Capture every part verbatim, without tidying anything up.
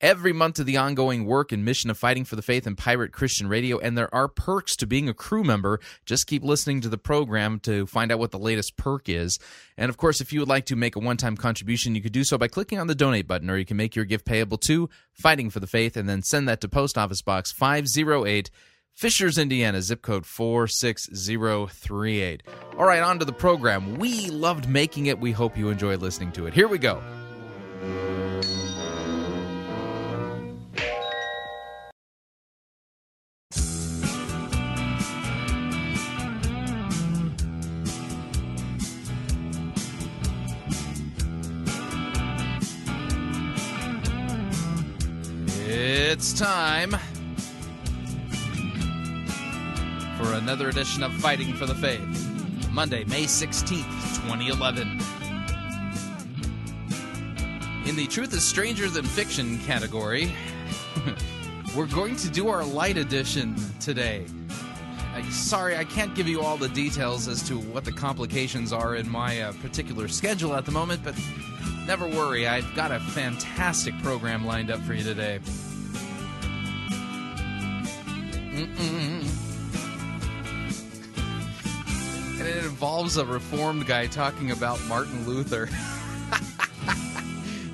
every month to the ongoing work and mission of Fighting for the Faith and Pirate Christian Radio, and there are perks to being a crew member. Just keep listening to the program to find out what the latest perk is. And, of course, if you would like to make a one-time contribution, you could do so by clicking on the donate button, or you can make your gift payable to Fighting for the Faith, and then send that to Post Office Box five oh eight, Fishers, Indiana, zip code four six zero three eight. All right, on to the program. We loved making it. We hope you enjoy listening to it. Here we go. It's time for another edition of Fighting for the Faith, Monday, May sixteenth, twenty eleven. In the Truth is Stranger Than Fiction category, we're going to do our light edition today. I, sorry, I can't give you all the details as to what the complications are in my uh, particular schedule at the moment, but never worry, I've got a fantastic program lined up for you today. Mm-mm. And it involves a reformed guy talking about Martin Luther.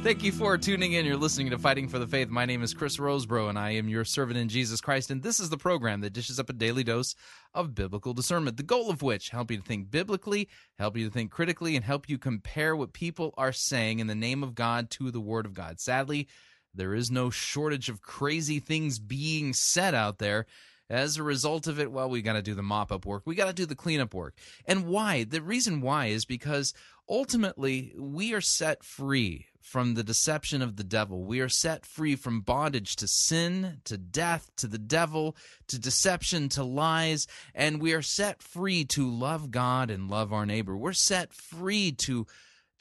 Thank you for tuning in. You're listening to Fighting for the Faith. My name is Chris Rosebro, and I am your servant in Jesus Christ, and this is the program that dishes up a daily dose of biblical discernment, the goal of which help you to think biblically, help you to think critically, and help you compare what people are saying in the name of God to the Word of God. Sadly, there is no shortage of crazy things being said out there. As a result of it, well, we got to do the mop-up work. We got to do the cleanup work. And why? The reason why is because ultimately we are set free from the deception of the devil. We are set free from bondage to sin, to death, to the devil, to deception, to lies, and we are set free to love God and love our neighbor. We're set free to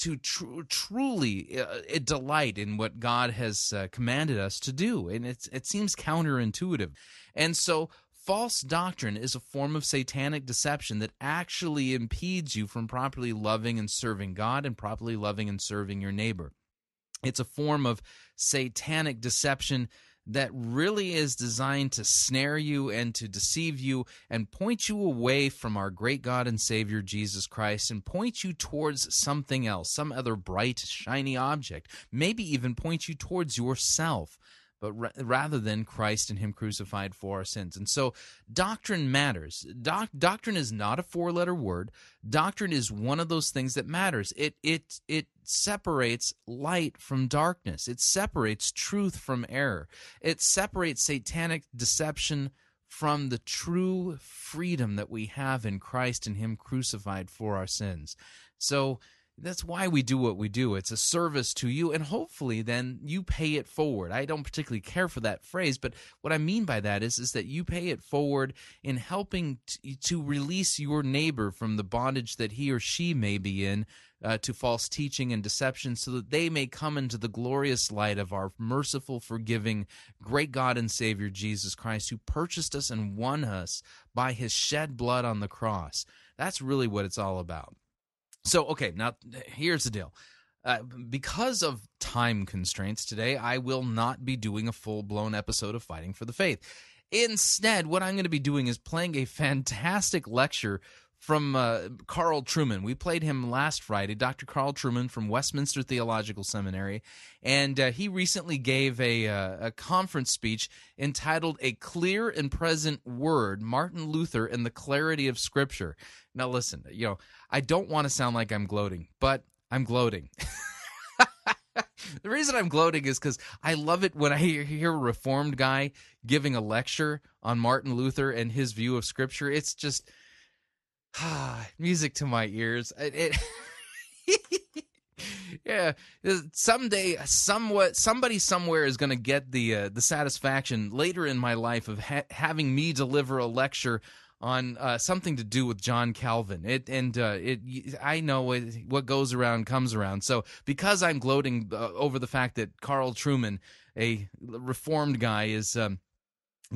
to tr- truly uh, delight in what God has uh, commanded us to do. And it's, it seems counterintuitive. And so false doctrine is a form of satanic deception that actually impedes you from properly loving and serving God and properly loving and serving your neighbor. It's a form of satanic deception that really is designed to snare you and to deceive you and point you away from our great God and Savior Jesus Christ and point you towards something else, some other bright, shiny object, maybe even point you towards yourself, but ra- rather than Christ and Him crucified for our sins. And so doctrine matters. Doc- doctrine is not a four-letter word. Doctrine is one of those things that matters. It it it separates light from darkness. It separates truth from error. It separates satanic deception from the true freedom that we have in Christ and Him crucified for our sins. So that's why we do what we do. It's a service to you, and hopefully then you pay it forward. I don't particularly care for that phrase, but what I mean by that is, is that you pay it forward in helping t- to release your neighbor from the bondage that he or she may be in uh, to false teaching and deception so that they may come into the glorious light of our merciful, forgiving, great God and Savior Jesus Christ, who purchased us and won us by His shed blood on the cross. That's really what it's all about. So, okay, now here's the deal. Uh, because of time constraints today, I will not be doing a full-blown episode of Fighting for the Faith. Instead, what I'm going to be doing is playing a fantastic lecture from uh, Carl Trueman. We played him last Friday, Doctor Carl Trueman from Westminster Theological Seminary, and uh, he recently gave a, uh, a conference speech entitled "A Clear and Present Word, Martin Luther and the Clarity of Scripture." Now listen, you know, I don't want to sound like I'm gloating, but I'm gloating. The reason I'm gloating is because I love it when I hear a Reformed guy giving a lecture on Martin Luther and his view of Scripture. It's just ah, music to my ears. It, it yeah, someday, somewhat, somebody somewhere is going to get the uh, the satisfaction later in my life of ha- having me deliver a lecture on uh, something to do with John Calvin. It and uh, it I know it, what goes around comes around. So because I'm gloating uh, over the fact that Carl Trueman, a Reformed guy, is um,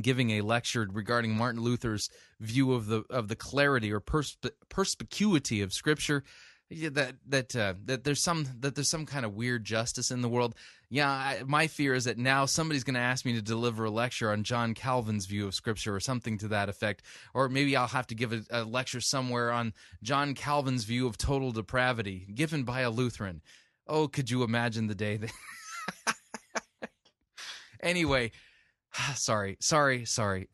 giving a lecture regarding Martin Luther's view of the of the clarity or persp- perspicuity of Scripture, that that uh, that there's some that there's some kind of weird justice in the world. Yeah, I, my fear is that now somebody's going to ask me to deliver a lecture on John Calvin's view of Scripture or something to that effect, or maybe I'll have to give a, a lecture somewhere on John Calvin's view of total depravity given by a Lutheran. Oh, could you imagine the day that... Anyway, sorry, sorry, sorry.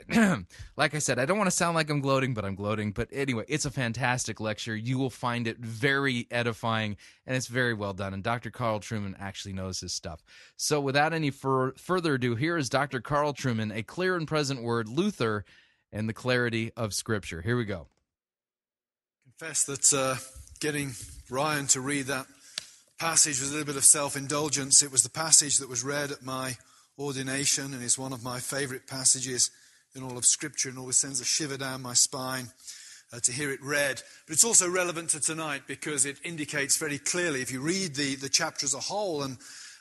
Like I said, I don't want to sound like I'm gloating, but I'm gloating. But anyway, it's a fantastic lecture. You will find it very edifying, and it's very well done. And Doctor Carl Trueman actually knows his stuff. So without any fur- further ado, here is Doctor Carl Trueman, A Clear and Present Word, Luther and the Clarity of Scripture. Here we go. Confess that uh, getting Ryan to read that passage was a little bit of self-indulgence. It was the passage that was read at my ordination, and it's one of my favorite passages in all of Scripture, and always sends a shiver down my spine uh, to hear it read. But it's also relevant to tonight because it indicates very clearly, if you read the, the chapter as a whole, and,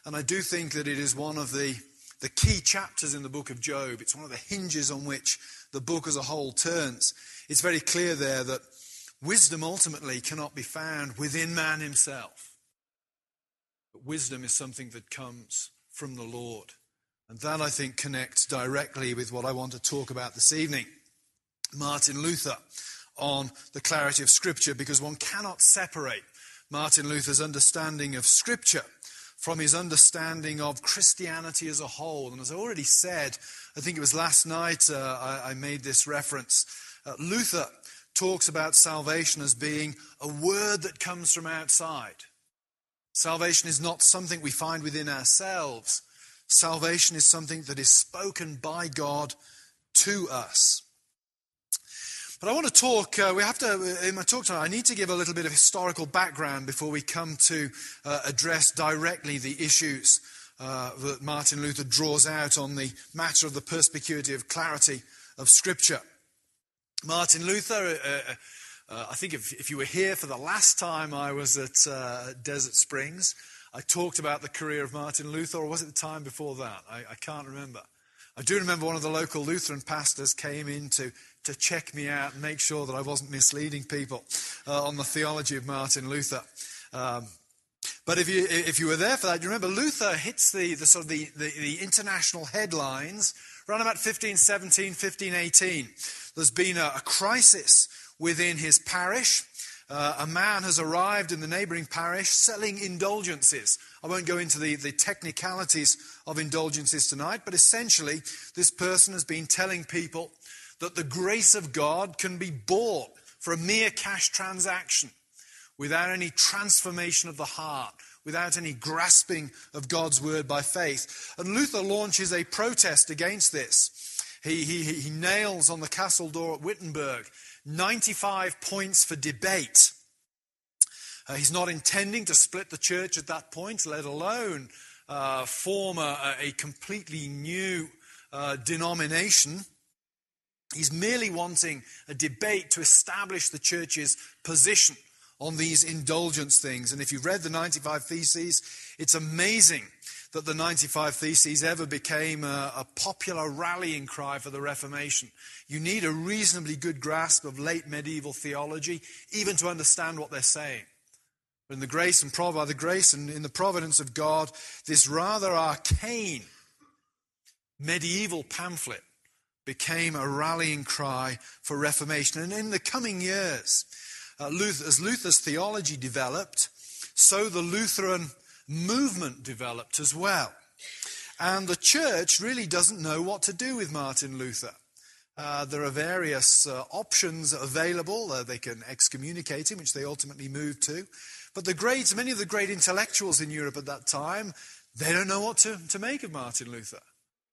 and I do think that it is one of the, the key chapters in the book of Job. It's one of the hinges on which the book as a whole turns. It's very clear there that wisdom ultimately cannot be found within man himself. But wisdom is something that comes from the Lord. And that, I think, connects directly with what I want to talk about this evening. Martin Luther on the clarity of Scripture, because one cannot separate Martin Luther's understanding of Scripture from his understanding of Christianity as a whole. And as I already said, I think it was last night uh, I, I made this reference. Uh, Luther talks about salvation as being a word that comes from outside. Salvation is not something we find within ourselves. Salvation is something that is spoken by God to us. But I want to talk, uh, we have to, in my talk tonight, I need to give a little bit of historical background before we come to uh, address directly the issues uh, that Martin Luther draws out on the matter of the perspicuity of clarity of Scripture. Martin Luther, uh, uh, I think if, if you were here for the last time I was at uh, Desert Springs, I talked about the career of Martin Luther, or was it the time before that? I, I can't remember. I do remember one of the local Lutheran pastors came in to, to check me out and make sure that I wasn't misleading people uh, on the theology of Martin Luther. Um, but if you if you were there for that, you remember Luther hits the, the sort of the, the, the international headlines around about fifteen seventeen, fifteen eighteen. There's been a, a crisis within his parish. Uh, a man has arrived in the neighboring parish selling indulgences. I won't go into the, the technicalities of indulgences tonight, but essentially this person has been telling people that the grace of God can be bought for a mere cash transaction without any transformation of the heart, without any grasping of God's word by faith. And Luther launches a protest against this. He, he, he nails on the castle door at Wittenberg ninety-five points for debate. Uh, he's not intending to split the church at that point, let alone uh, form a, a completely new uh, denomination. He's merely wanting a debate to establish the church's position on these indulgence things. And if you've read the ninety-five Theses, it's amazing that the ninety-five Theses ever became a, a popular rallying cry for the Reformation. You need a reasonably good grasp of late medieval theology even to understand what they're saying. But in the grace and by the grace and in the providence of God, this rather arcane medieval pamphlet became a rallying cry for reformation. And in the coming years, uh, Luther, as Luther's theology developed, so the Lutheran movement developed as well. And the church really doesn't know what to do with Martin Luther. Uh, there are various uh, options available. Uh, they can excommunicate him, which they ultimately moved to. But the great, many of the great intellectuals in Europe at that time, they don't know what to, to make of Martin Luther.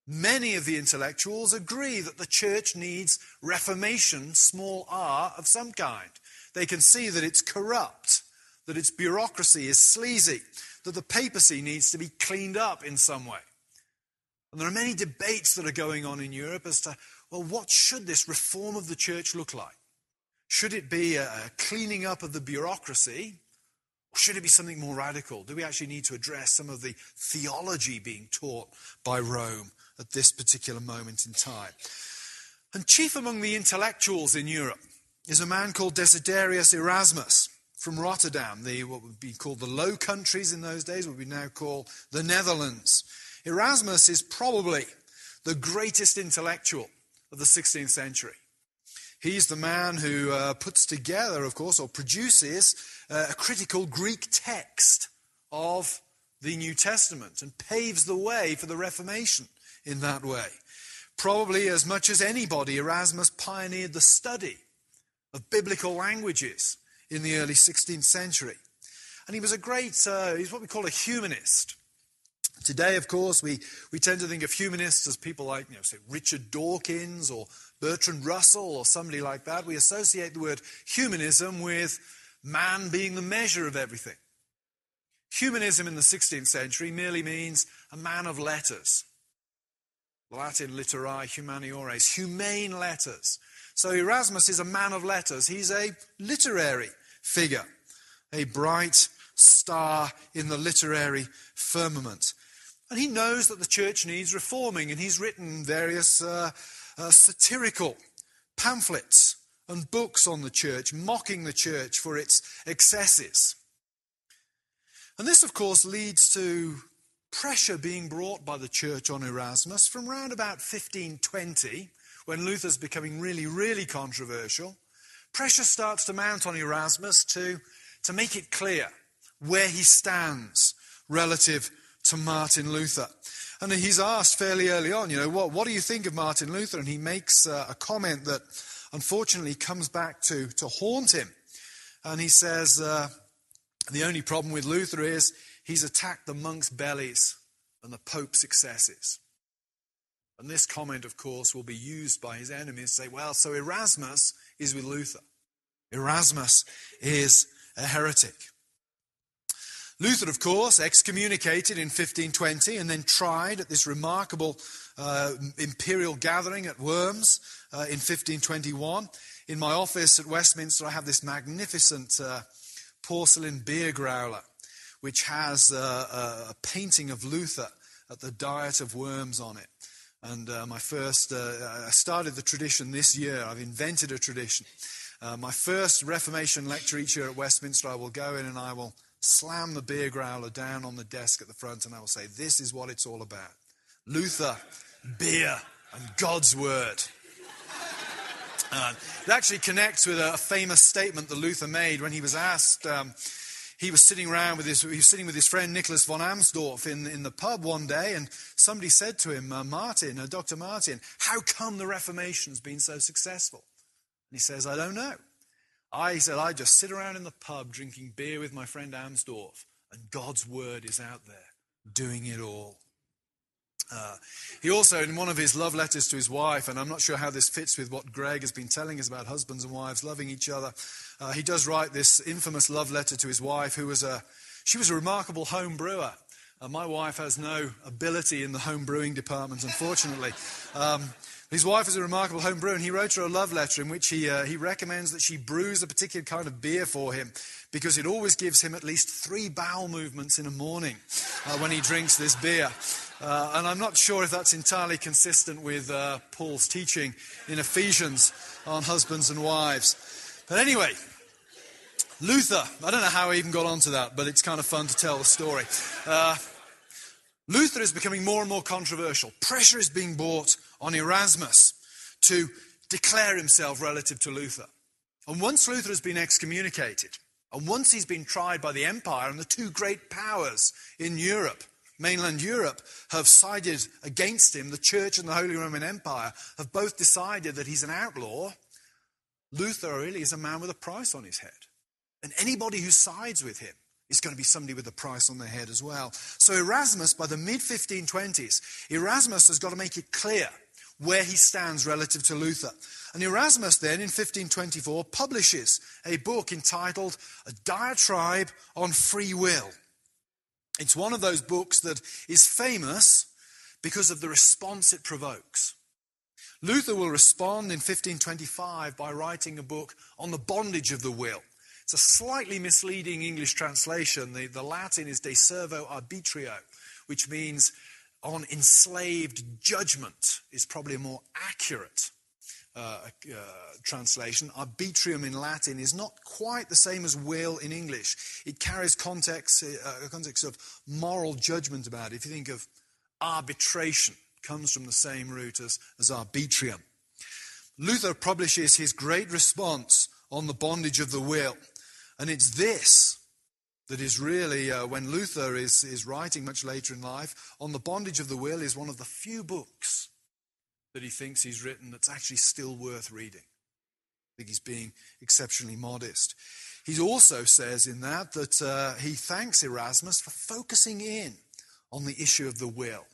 Many of the intellectuals agree that the church needs reformation, small r, of some kind. They can see that it's corrupt, that its bureaucracy is sleazy, that the papacy needs to be cleaned up in some way. And there are many debates that are going on in Europe as to, well, what should this reform of the church look like? Should it be a cleaning up of the bureaucracy, or should it be something more radical? Do we actually need to address some of the theology being taught by Rome at this particular moment in time? And chief among the intellectuals in Europe is a man called Desiderius Erasmus from Rotterdam, the what would be called the Low Countries in those days, what we now call the Netherlands. Erasmus is probably the greatest intellectual of the sixteenth century. He's the man who uh, puts together, of course, or produces uh, a critical Greek text of the New Testament and paves the way for the Reformation in that way. Probably as much as anybody, Erasmus pioneered the study of biblical languages in the early sixteenth century. And he was a great, uh, he's what we call a humanist. Today, of course, we, we tend to think of humanists as people like, you know, say, Richard Dawkins or Bertrand Russell or somebody like that. We associate the word humanism with man being the measure of everything. Humanism in the sixteenth century merely means a man of letters. Latin literae humaniores, humane letters. So Erasmus is a man of letters. He's a literary figure, a bright star in the literary firmament. And he knows that the church needs reforming, and he's written various uh, uh, satirical pamphlets and books on the church, mocking the church for its excesses. And this, of course, leads to pressure being brought by the church on Erasmus from round about fifteen twenty, when Luther's becoming really, really controversial. Pressure starts to mount on Erasmus to, to make it clear where he stands relative to Martin Luther. And he's asked fairly early on, you know, what, what do you think of Martin Luther? And he makes uh, a comment that unfortunately comes back to, to haunt him. And he says, uh, the only problem with Luther is he's attacked the monks' bellies and the Pope's excesses. And this comment, of course, will be used by his enemies to say, well, so Erasmus is with Luther. Erasmus is a heretic. Luther, of course, excommunicated in fifteen twenty and then tried at this remarkable uh, imperial gathering at Worms uh, in fifteen twenty-one. In my office at Westminster, I have this magnificent uh, porcelain beer growler, which has uh, a painting of Luther at the Diet of Worms on it. And uh, my first, uh, I started the tradition this year. I've invented a tradition. Uh, my first Reformation lecture each year at Westminster, I will go in and I will slam the beer growler down on the desk at the front, and I will say, this is what it's all about. Luther, beer, and God's word. Uh, it actually connects with a famous statement that Luther made when he was asked, um, he was sitting around with his, he was sitting with his friend Nicholas von Amsdorff in, in the pub one day, and somebody said to him, uh, Martin, uh, Doctor Martin, how come the Reformation's been so successful? And he says, I don't know. I, he said, I just sit around in the pub drinking beer with my friend Amsdorff, and God's word is out there doing it all. Uh, he also, in one of his love letters to his wife, and I'm not sure how this fits with what Greg has been telling us about husbands and wives loving each other, uh, he does write this infamous love letter to his wife, who was a, she was a remarkable home brewer. Uh, my wife has no ability in the home brewing department, unfortunately. Um, His wife is a remarkable home brewer, and he wrote her a love letter in which he uh, he recommends that she brews a particular kind of beer for him because it always gives him at least three bowel movements in a morning uh, when he drinks this beer. Uh, and I'm not sure if that's entirely consistent with uh, Paul's teaching in Ephesians on husbands and wives. But anyway, Luther, I don't know how he even got onto that, but it's kind of fun to tell the story. Uh, Luther is becoming more and more controversial. Pressure is being brought on Erasmus to declare himself relative to Luther. And once Luther has been excommunicated, and once he's been tried by the empire, and the two great powers in Europe, mainland Europe, have sided against him, the Church and the Holy Roman Empire have both decided that he's an outlaw, Luther really is a man with a price on his head. And anybody who sides with him is going to be somebody with a price on their head as well. So Erasmus, by the mid fifteen twenties, Erasmus has got to make it clear where he stands relative to Luther. And Erasmus then, in fifteen twenty-four, publishes a book entitled A Diatribe on Free Will. It's one of those books that is famous because of the response it provokes. Luther will respond in fifteen twenty-five by writing a book on the bondage of the will. It's a slightly misleading English translation. The, the Latin is De Servo Arbitrio, which means on enslaved judgment, is probably a more accurate uh, uh, translation. Arbitrium in Latin is not quite the same as will in English. It carries context, uh, context of moral judgment about it. If you think of arbitration, it comes from the same root as, as arbitrium. Luther publishes his great response on the bondage of the will. And it's this that is really, uh, when Luther is, is writing much later in life, on the bondage of the will is one of the few books that he thinks he's written that's actually still worth reading. I think he's being exceptionally modest. He also says in that that uh, he thanks Erasmus for focusing in on the issue of the will.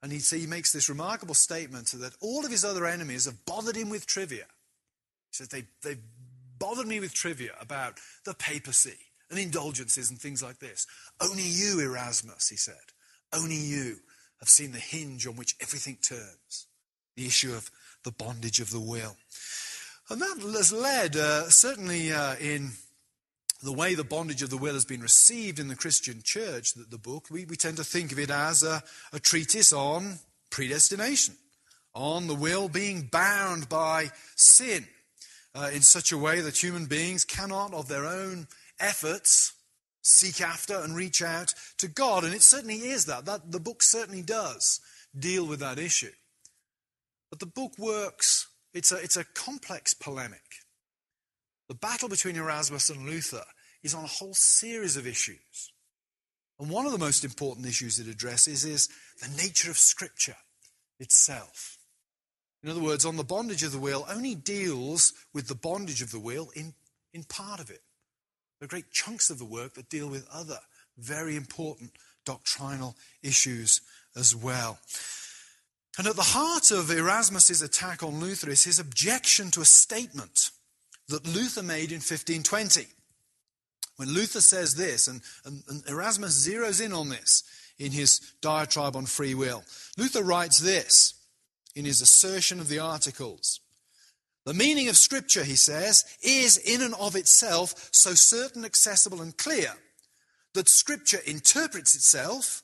And he, he makes this remarkable statement that all of his other enemies have bothered him with trivia. He says, they, they've bothered me with trivia about the papacy and indulgences and things like this. Only you, Erasmus, he said, only you have seen the hinge on which everything turns, the issue of the bondage of the will. And that has led, uh, certainly uh, in the way the bondage of the will has been received in the Christian church, that the book, we, we tend to think of it as a, a treatise on predestination, on the will being bound by sin uh, in such a way that human beings cannot of their own efforts seek after and reach out to God. And it certainly is that. that. The book certainly does deal with that issue. But the book works, it's a, it's a complex polemic. The battle between Erasmus and Luther is on a whole series of issues. And one of the most important issues it addresses is the nature of Scripture itself. In other words, on the bondage of the will only deals with the bondage of the will in, in part of it. There are great chunks of the work that deal with other very important doctrinal issues as well. And at the heart of Erasmus's attack on Luther is his objection to a statement that Luther made in fifteen twenty. When Luther says this, and, and, and Erasmus zeroes in on this in his diatribe on free will, Luther writes this in his assertion of the Articles. The meaning of Scripture, he says, is in and of itself so certain, accessible, and clear that Scripture interprets itself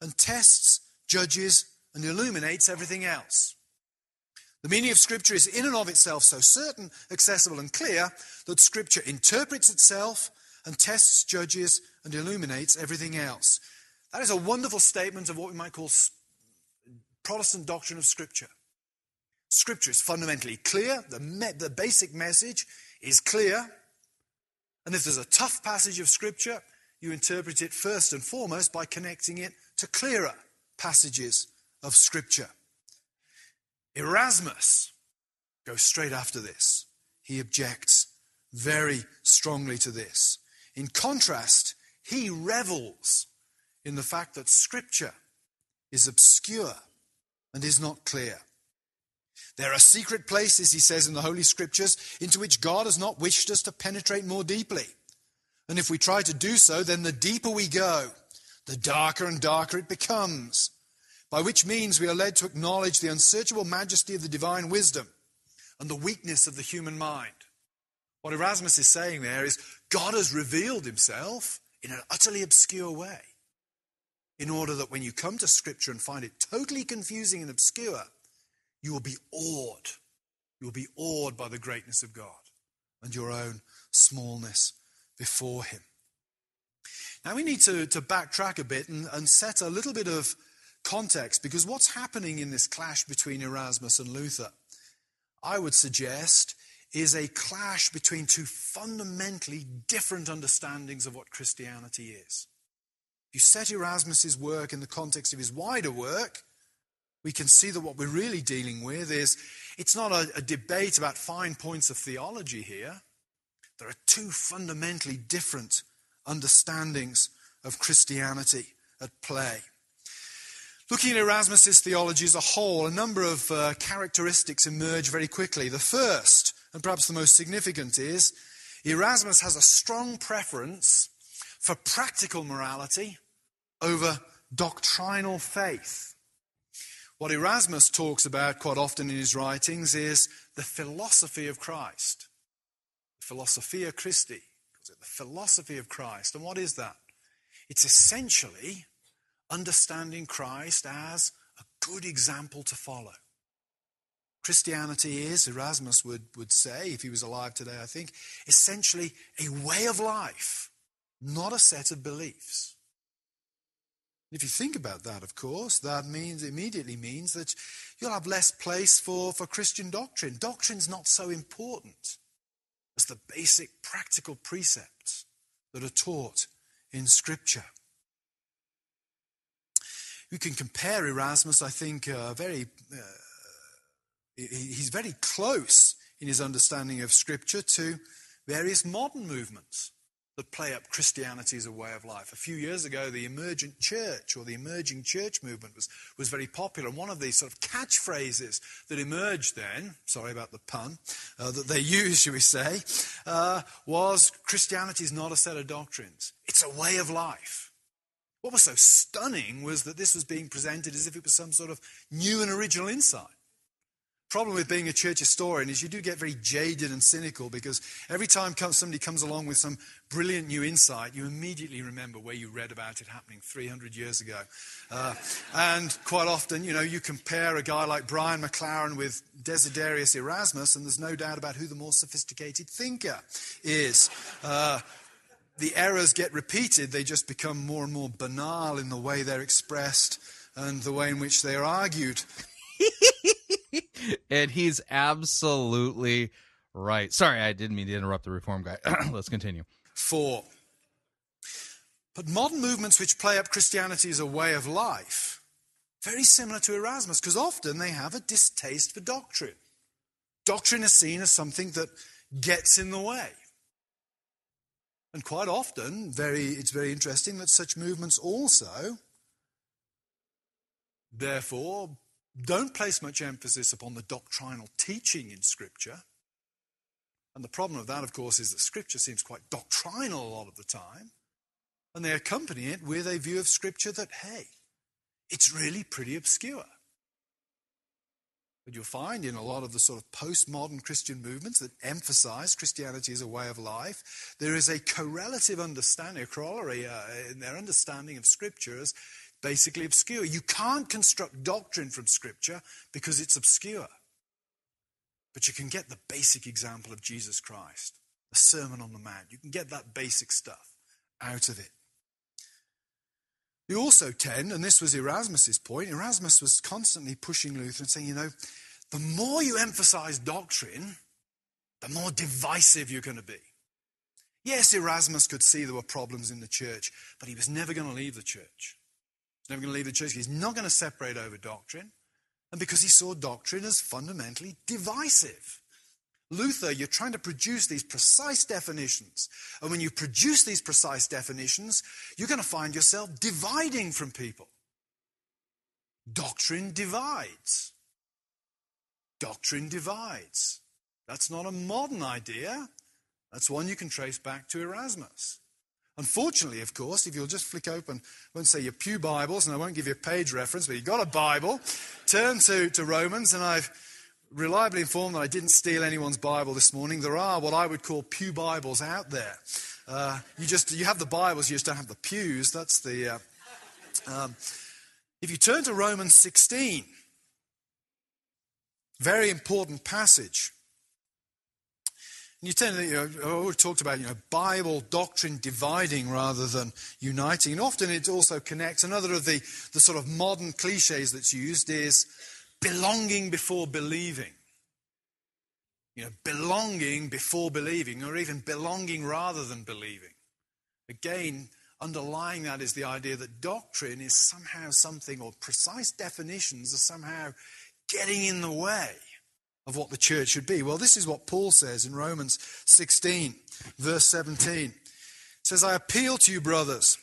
and tests, judges, and illuminates everything else. The meaning of Scripture is in and of itself so certain, accessible, and clear that Scripture interprets itself and tests, judges, and illuminates everything else. That is a wonderful statement of what we might call Protestant doctrine of Scripture. Scripture is fundamentally clear. The, me- the basic message is clear. And if there's a tough passage of Scripture, you interpret it first and foremost by connecting it to clearer passages of Scripture. Erasmus goes straight after this. He objects very strongly to this. In contrast, he revels in the fact that Scripture is obscure and is not clear. There are secret places, he says in the Holy Scriptures, into which God has not wished us to penetrate more deeply. And if we try to do so, then the deeper we go, the darker and darker it becomes, by which means we are led to acknowledge the unsearchable majesty of the divine wisdom and the weakness of the human mind. What Erasmus is saying there is God has revealed himself in an utterly obscure way, in order that when you come to Scripture and find it totally confusing and obscure, you will be awed. You will be awed by the greatness of God and your own smallness before him. Now we need to, to backtrack a bit and, and set a little bit of context, because what's happening in this clash between Erasmus and Luther, I would suggest, is a clash between two fundamentally different understandings of what Christianity is. If you set Erasmus's work in the context of his wider work, we can see that what we're really dealing with is, it's not a, a debate about fine points of theology here. There are two fundamentally different understandings of Christianity at play. Looking at Erasmus's theology as a whole, a number of uh, characteristics emerge very quickly. The first, and perhaps the most significant, is Erasmus has a strong preference for practical morality over doctrinal faith. What Erasmus talks about quite often in his writings is the philosophy of Christ. Philosophia Christi, the philosophy of Christ. And what is that? It's essentially understanding Christ as a good example to follow. Christianity is, Erasmus would, would say, if he was alive today, I think, essentially a way of life, not a set of beliefs. If you think about that, of course, that means immediately means that you'll have less place for, for Christian doctrine. Doctrine's not so important as the basic practical precepts that are taught in Scripture. You can compare Erasmus, I think, uh, very. Uh, he's very close in his understanding of Scripture to various modern movements that play up Christianity as a way of life. A few years ago, the emergent church or the emerging church movement was, was very popular. And one of these sort of catchphrases that emerged then, sorry about the pun, uh, that they used, shall we say, uh, was Christianity is not a set of doctrines. It's a way of life. What was so stunning was that this was being presented as if it was some sort of new and original insight. Problem with being a church historian is you do get very jaded and cynical, because every time somebody comes along with some brilliant new insight, you immediately remember where you read about it happening three hundred years ago. Uh, and quite often, you know, you compare a guy like Brian McLaren with Desiderius Erasmus, and there's no doubt about who the more sophisticated thinker is. Uh, the errors get repeated. They just become more and more banal in the way they're expressed and the way in which they are argued. And he's absolutely right. Sorry, I didn't mean to interrupt the reform guy. Let's continue. Four. But modern movements which play up Christianity as a way of life, very similar to Erasmus, because often they have a distaste for doctrine. Doctrine is seen as something that gets in the way. And quite often, very, it's very interesting that such movements also, therefore, don't place much emphasis upon the doctrinal teaching in Scripture. And the problem of that, of course, is that Scripture seems quite doctrinal a lot of the time. And they accompany it with a view of Scripture that, hey, it's really pretty obscure. But you'll find in a lot of the sort of postmodern Christian movements that emphasize Christianity as a way of life, there is a correlative understanding, a corollary uh, in their understanding of Scripture as basically obscure. You can't construct doctrine from Scripture because it's obscure. But you can get the basic example of Jesus Christ, the Sermon on the Mount. You can get that basic stuff out of it. You also tend, and this was Erasmus's point, Erasmus was constantly pushing Luther and saying, you know, the more you emphasize doctrine, the more divisive you're going to be. Yes, Erasmus could see there were problems in the church, but he was never going to leave the church. Never going to leave the church. He's not going to separate over doctrine. And because he saw doctrine as fundamentally divisive. Luther, you're trying to produce these precise definitions. And when you produce these precise definitions, you're going to find yourself dividing from people. Doctrine divides. Doctrine divides. That's not a modern idea. That's one you can trace back to Erasmus. Unfortunately, of course, if you'll just flick open, I won't say your pew Bibles, and I won't give you a page reference, but you've got a Bible, turn to, to Romans, and I've reliably informed that I didn't steal anyone's Bible this morning. There are what I would call pew Bibles out there. Uh, you just you have the Bibles, you just don't have the pews. That's the... Uh, um, if you turn to Romans sixteen, very important passage. You tend to, you know, I already talked about, you know, Bible doctrine dividing rather than uniting. And often it also connects. Another of the, the sort of modern cliches that's used is belonging before believing. You know, belonging before believing, or even belonging rather than believing. Again, underlying that is the idea that doctrine is somehow something, or precise definitions are somehow getting in the way of what the church should be. Well, this is what Paul says in Romans sixteen, verse seventeen. It says, I appeal to you, brothers,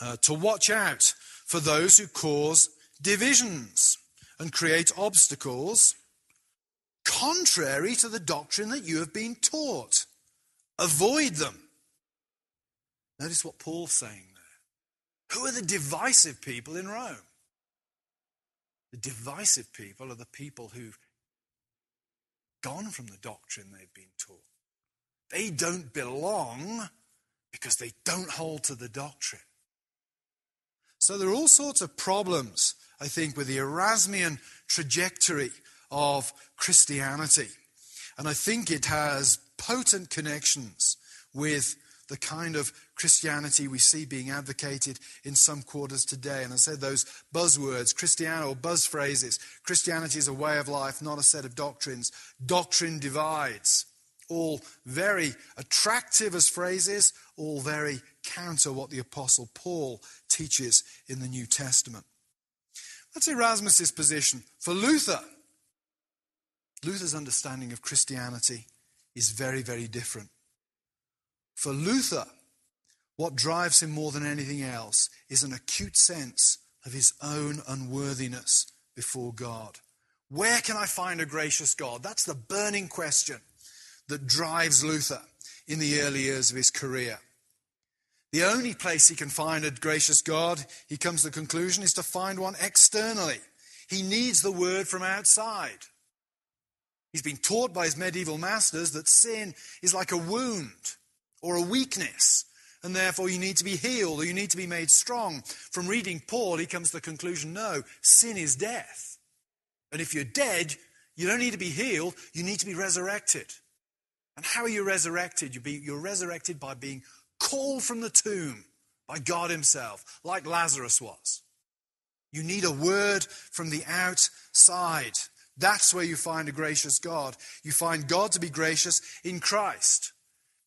uh, to watch out for those who cause divisions and create obstacles contrary to the doctrine that you have been taught. Avoid them. Notice what Paul's saying there. Who are the divisive people in Rome? The divisive people are the people who've gone from the doctrine they've been taught. They don't belong because they don't hold to the doctrine. So there are all sorts of problems, I think, with the Erasmian trajectory of Christianity. And I think it has potent connections with the kind of Christianity we see being advocated in some quarters today. And I said those buzzwords, Christiano, or buzz phrases. Christianity is a way of life, not a set of doctrines. Doctrine divides. All very attractive as phrases, all very counter what the Apostle Paul teaches in the New Testament. That's Erasmus's position. For Luther, Luther's understanding of Christianity is very, very different. For Luther, what drives him more than anything else is an acute sense of his own unworthiness before God. Where can I find a gracious God? That's the burning question that drives Luther in the early years of his career. The only place he can find a gracious God, he comes to the conclusion, is to find one externally. He needs the word from outside. He's been taught by his medieval masters that sin is like a wound or a weakness, and therefore you need to be healed, or you need to be made strong. From reading Paul, he comes to the conclusion, no, sin is death. And if you're dead, you don't need to be healed, you need to be resurrected. And how are you resurrected? You be, you're resurrected by being called from the tomb by God himself, like Lazarus was. You need a word from the outside. That's where you find a gracious God. You find God to be gracious in Christ.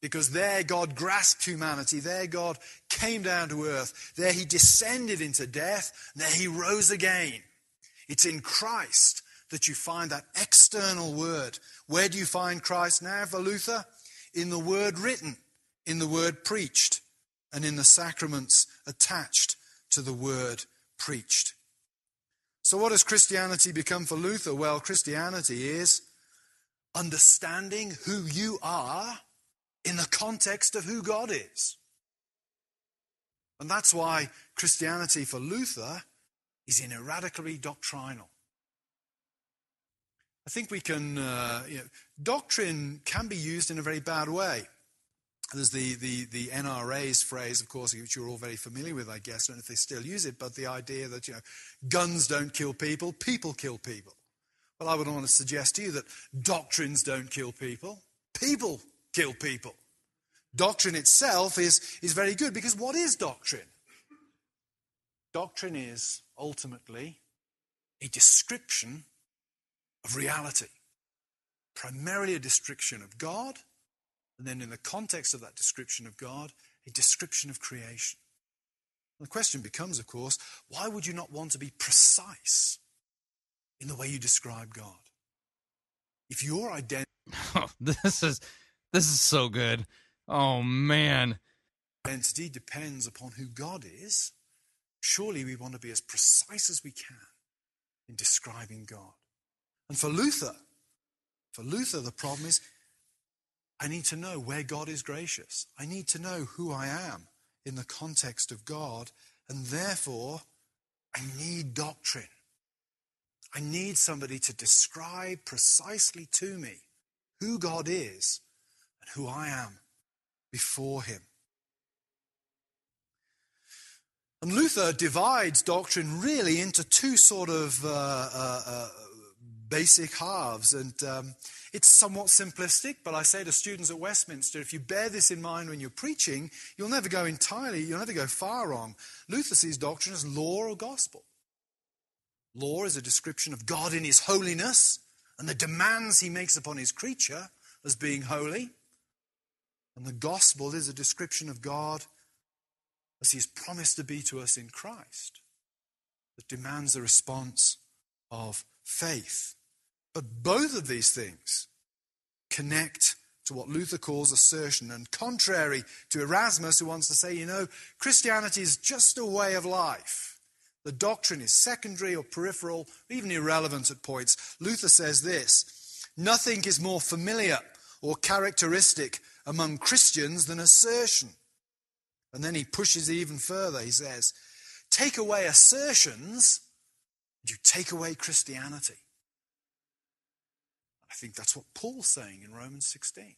Because there God grasped humanity, there God came down to earth, there he descended into death, and there he rose again. It's in Christ that you find that external word. Where do you find Christ now for Luther? In the word written, in the word preached, and in the sacraments attached to the word preached. So what has Christianity become for Luther? Well, Christianity is understanding who you are in the context of who God is. And that's why Christianity for Luther is ineradicably doctrinal. I think we can, uh, you know, doctrine can be used in a very bad way. There's the, the, the N R A's phrase, of course, which you're all very familiar with, I guess, I don't know if they still use it, but the idea that, you know, guns don't kill people, people kill people. Well, I would want to suggest to you that doctrines don't kill people, people kill people. Doctrine itself is, is very good, because what is doctrine? Doctrine is ultimately a description of reality, primarily a description of God, and then in the context of that description of God, a description of creation. And the question becomes, of course, why would you not want to be precise in the way you describe God? If your identity... Oh, this is... This is so good. Oh, man. Identity depends upon who God is. Surely we want to be as precise as we can in describing God. And for Luther, for Luther, the problem is I need to know where God is gracious. I need to know who I am in the context of God, and therefore I need doctrine. I need somebody to describe precisely to me who God is and who I am before him. And Luther divides doctrine really into two sort of uh, uh, uh, basic halves. And um, it's somewhat simplistic, but I say to students at Westminster, if you bear this in mind when you're preaching, you'll never go entirely, you'll never go far wrong. Luther sees doctrine as law or gospel. Law is a description of God in his holiness, and the demands he makes upon his creature as being holy. And the gospel is a description of God as he's promised to be to us in Christ, that demands a response of faith. But both of these things connect to what Luther calls assertion, and contrary to Erasmus, who wants to say, you know, Christianity is just a way of life. The doctrine is secondary or peripheral, even irrelevant at points. Luther says this: nothing is more familiar or characteristic among Christians than assertion. And then he pushes even further. He says, take away assertions, and you take away Christianity. I think that's what Paul's saying in Romans sixteen.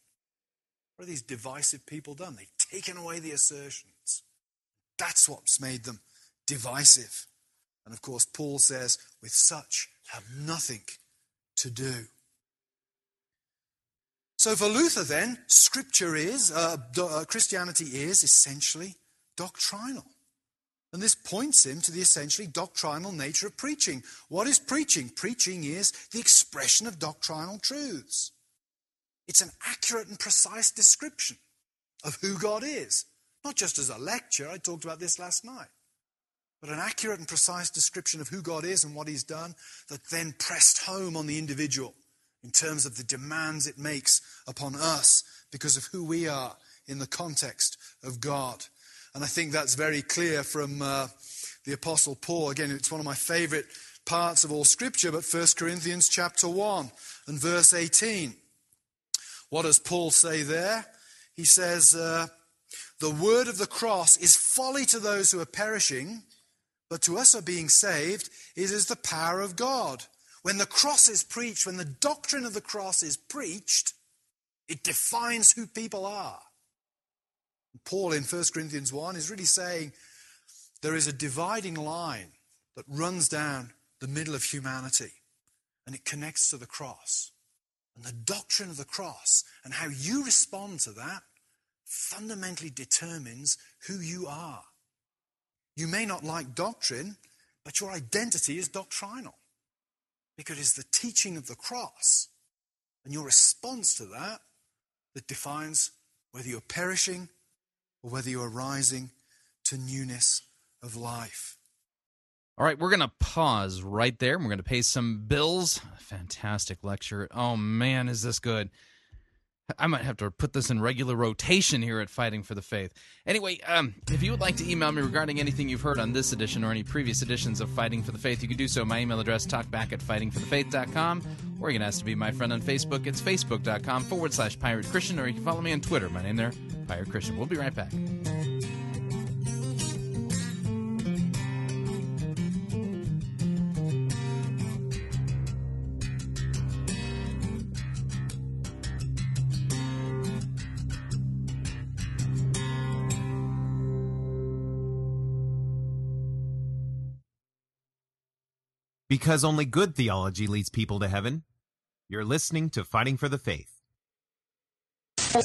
What have these divisive people done? They've taken away the assertions. That's what's made them divisive. And of course, Paul says, with such have nothing to do. So for Luther then, Scripture is, uh, Christianity is essentially doctrinal. And this points him to the essentially doctrinal nature of preaching. What is preaching? Preaching is the expression of doctrinal truths. It's an accurate and precise description of who God is. Not just as a lecture, I talked about this last night, but an accurate and precise description of who God is and what he's done that then pressed home on the individual in terms of the demands it makes upon us because of who we are in the context of God. And I think that's very clear from uh, the Apostle Paul. Again, it's one of my favorite parts of all Scripture, but First Corinthians chapter one and verse eighteen. What does Paul say there? He says, uh, the word of the cross is folly to those who are perishing, but to us who are being saved, it is the power of God. When the cross is preached, when the doctrine of the cross is preached, it defines who people are. Paul in First Corinthians one is really saying there is a dividing line that runs down the middle of humanity, and it connects to the cross. And the doctrine of the cross and how you respond to that fundamentally determines who you are. You may not like doctrine, but your identity is doctrinal because it's the teaching of the cross and your response to that that defines whether you're perishing or whether you are rising to newness of life. All right, we're going to pause right there. We're going to pay some bills. Fantastic lecture. Oh, man, is this good. I might have to put this in regular rotation here at Fighting for the Faith. Anyway, um, if you would like to email me regarding anything you've heard on this edition or any previous editions of Fighting for the Faith, you can do so. My email address, talkback at fighting for the faith dot com, or you can ask to be my friend on Facebook. It's facebook.com forward slash Pirate Christian, or you can follow me on Twitter. My name there, Pirate Christian. We'll be right back. Because only good theology leads people to heaven. You're listening to Fighting for the Faith. You're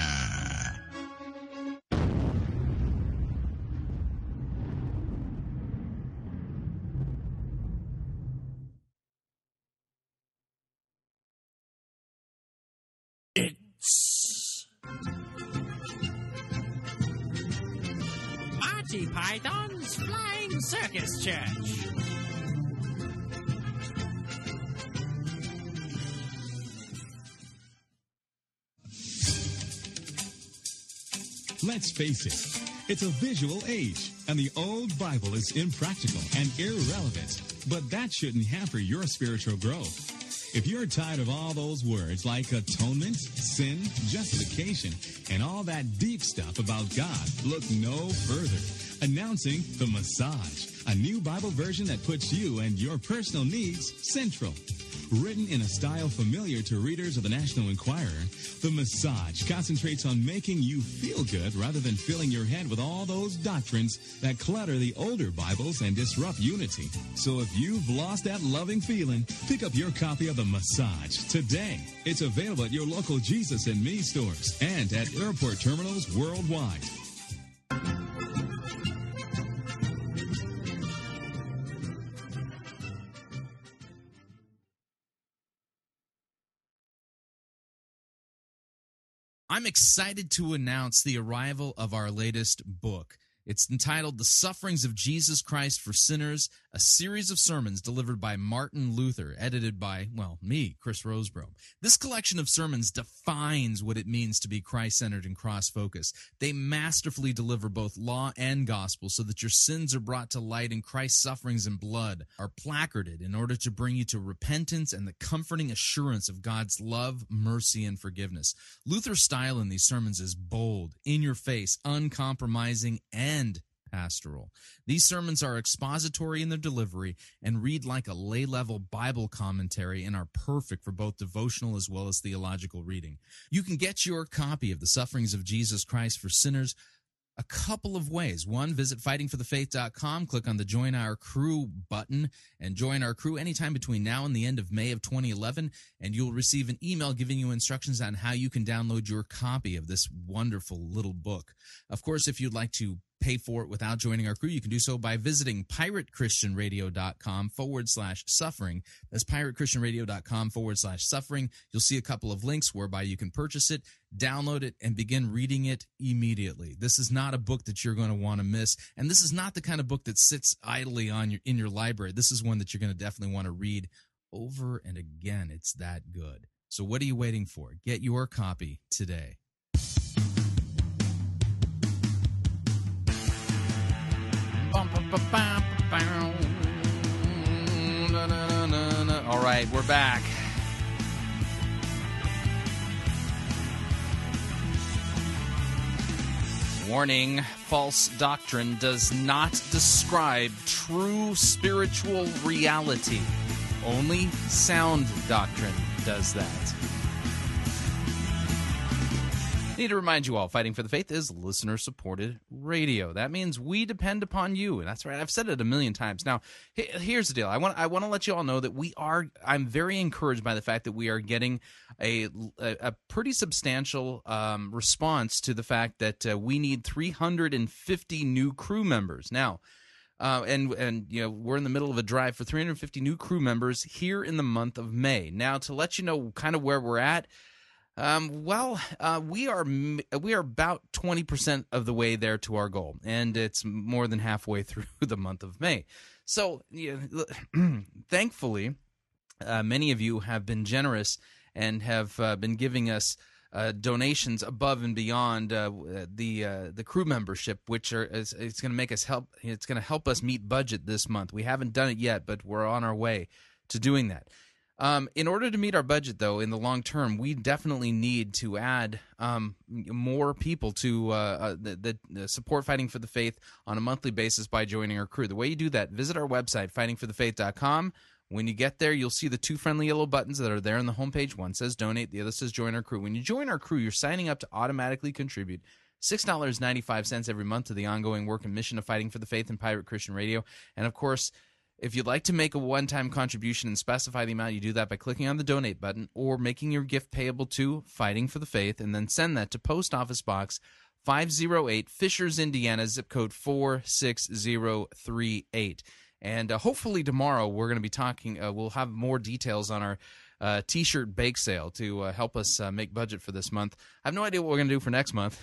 It's Monty Python's Flying Circus Church. Let's face it, it's a visual age, and the old Bible is impractical and irrelevant, but that shouldn't hamper your spiritual growth. If you're tired of all those words like atonement, sin, justification, and all that deep stuff about God, look no further. Announcing The Massage, a new Bible version that puts you and your personal needs central. Written in a style familiar to readers of the National Enquirer, The Massage concentrates on making you feel good rather than filling your head with all those doctrines that clutter the older Bibles and disrupt unity. So if you've lost that loving feeling, pick up your copy of The Massage today. It's available at your local Jesus and Me stores and at airport terminals worldwide. I'm excited to announce the arrival of our latest book. It's entitled The Sufferings of Jesus Christ for Sinners, a series of sermons delivered by Martin Luther, edited by, well, me, Chris Roseberry. This collection of sermons defines what it means to be Christ-centered and cross-focused. They masterfully deliver both law and gospel so that your sins are brought to light and Christ's sufferings and blood are placarded in order to bring you to repentance and the comforting assurance of God's love, mercy, and forgiveness. Luther's style in these sermons is bold, in-your-face, uncompromising, and And pastoral. These sermons are expository in their delivery and read like a lay-level Bible commentary and are perfect for both devotional as well as theological reading. You can get your copy of The Sufferings of Jesus Christ for Sinners a couple of ways. One, visit fighting for the faith dot com, click on the Join Our Crew button, and join our crew anytime between now and the end of May of twenty eleven, and you'll receive an email giving you instructions on how you can download your copy of this wonderful little book. Of course, if you'd like to pay for it without joining our crew, you can do so by visiting pirate christian radio dot com forward slash suffering. That's pirate christian radio dot com forward slash suffering. You'll see a couple of links whereby you can purchase it, download it, and begin reading it immediately. This is not a book that you're going to want to miss, and this is not the kind of book that sits idly on your in your library. This is one that you're going to definitely want to read over and again. It's that good. So what are you waiting for? Get your copy today. All right, we're back. Warning, false doctrine does not describe true spiritual reality. Only sound doctrine does that. I need to remind you all, Fighting for the Faith is listener-supported radio. That means we depend upon you, and that's right. I've said it a million times. Now, here's the deal. I want I want to let you all know that we are. I'm very encouraged by the fact that we are getting a a, a pretty substantial um, response to the fact that uh, we need three hundred fifty new crew members now. Uh, and, and you know, we're in the middle of a drive for three hundred fifty new crew members here in the month of May. Now, to let you know kind of where we're at. Um, well, uh, we are we are about twenty percent of the way there to our goal, and it's more than halfway through the month of May. So, yeah, thankfully, uh, many of you have been generous and have uh, been giving us uh, donations above and beyond uh, the uh, the crew membership, which are it's, it's going to make us help. It's going to help us meet budget this month. We haven't done it yet, but we're on our way to doing that. Um, in order to meet our budget, though, in the long term, we definitely need to add um, more people to uh, uh, the, the support Fighting for the Faith on a monthly basis by joining our crew. The way you do that, visit our website, fighting for the faith dot com. When you get there, you'll see the two friendly yellow buttons that are there on the homepage. One says donate, the other says join our crew. When you join our crew, you're signing up to automatically contribute six dollars and ninety-five cents every month to the ongoing work and mission of Fighting for the Faith and Pirate Christian Radio. And, of course, if you'd like to make a one-time contribution and specify the amount, you do that by clicking on the Donate button or making your gift payable to Fighting for the Faith, and then send that to Post Office Box five oh eight, Fishers, Indiana, zip code four six zero three eight. And uh, hopefully tomorrow we're going to be talking, uh, we'll have more details on our uh, T-shirt bake sale to uh, help us uh, make budget for this month. I have no idea what we're going to do for next month.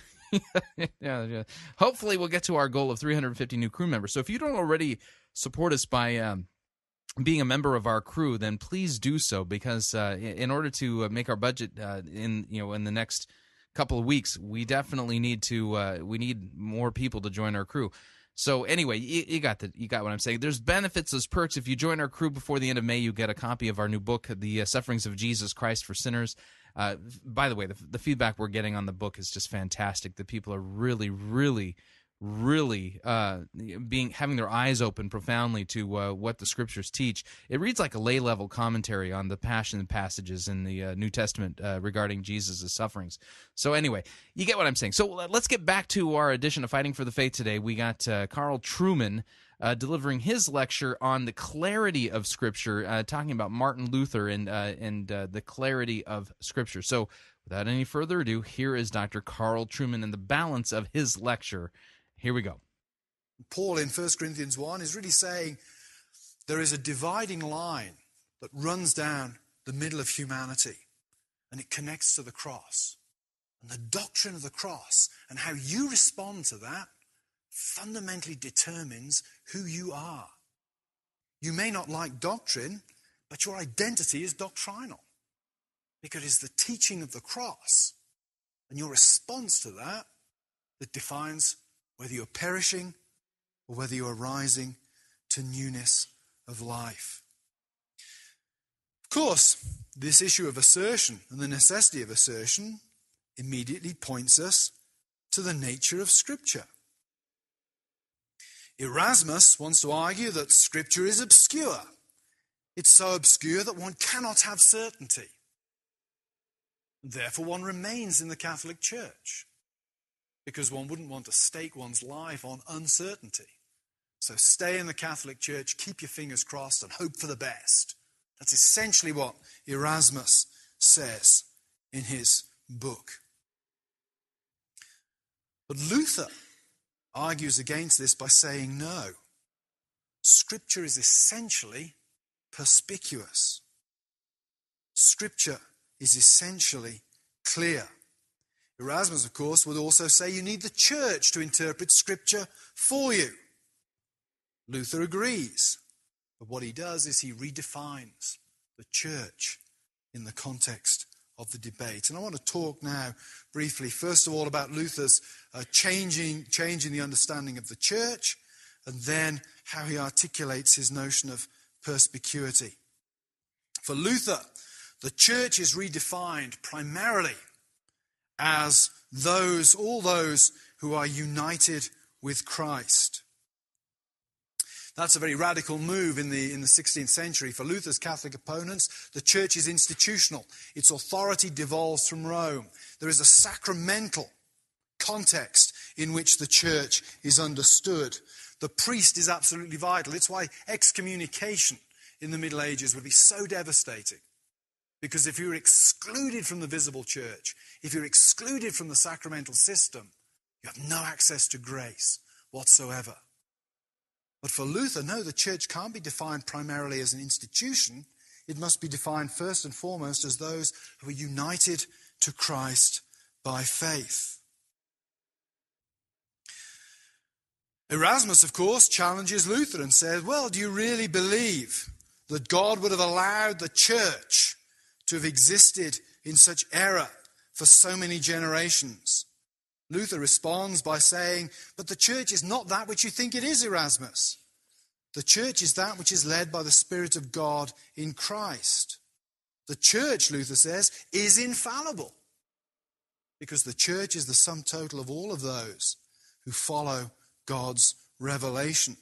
yeah, yeah. Hopefully we'll get to our goal of three hundred fifty new crew members. So if you don't already support us by um, being a member of our crew, then please do so, because uh, in order to make our budget uh, in you know in the next couple of weeks, we definitely need to uh, we need more people to join our crew. So anyway, you, you got the you got what I'm saying. There's benefits, there's perks. If you join our crew before the end of May, you get a copy of our new book, The Sufferings of Jesus Christ for Sinners. Uh, by the way, the, the feedback we're getting on the book is just fantastic. The people are really, really, really uh, being having their eyes open profoundly to uh, what the Scriptures teach. It reads like a lay-level commentary on the passion passages in the uh, New Testament uh, regarding Jesus' sufferings. So anyway, you get what I'm saying. So let's get back to our edition of Fighting for the Faith today. We got uh, Carl Trueman Uh, delivering his lecture on the clarity of Scripture, uh, talking about Martin Luther and uh, and uh, the clarity of Scripture. So without any further ado, here is Doctor Carl Trueman and the balance of his lecture. Here we go. Paul in First Corinthians one is really saying there is a dividing line that runs down the middle of humanity, and it connects to the cross. And the doctrine of the cross and how you respond to that fundamentally determines who you are. You may not like doctrine, but your identity is doctrinal, because it's the teaching of the cross and your response to that that defines whether you're perishing or whether you're rising to newness of life. Of course, this issue of assertion and the necessity of assertion immediately points us to the nature of Scripture. Erasmus wants to argue that Scripture is obscure. It's so obscure that one cannot have certainty. Therefore, one remains in the Catholic Church, because one wouldn't want to stake one's life on uncertainty. So stay in the Catholic Church, keep your fingers crossed, and hope for the best. That's essentially what Erasmus says in his book. But Luther argues against this by saying no. Scripture is essentially perspicuous. Scripture is essentially clear. Erasmus, of course, would also say you need the church to interpret Scripture for you. Luther agrees, but what he does is he redefines the church in the context of the debate. And I want to talk now briefly, first of all, about Luther's uh, changing, changing the understanding of the church, and then how he articulates his notion of perspicuity. For Luther, the church is redefined primarily as those, all those who are united with Christ. That's a very radical move in the, in the sixteenth century. For Luther's Catholic opponents, the church is institutional. Its authority devolves from Rome. There is a sacramental context in which the church is understood. The priest is absolutely vital. It's why excommunication in the Middle Ages would be so devastating. Because if you're excluded from the visible church, if you're excluded from the sacramental system, you have no access to grace whatsoever. But for Luther, no, the church can't be defined primarily as an institution. It must be defined first and foremost as those who are united to Christ by faith. Erasmus, of course, challenges Luther and says, well, do you really believe that God would have allowed the church to have existed in such error for so many generations? Luther responds by saying, but the church is not that which you think it is, Erasmus. The church is that which is led by the Spirit of God in Christ. The church, Luther says, is infallible, because the church is the sum total of all of those who follow God's revelation.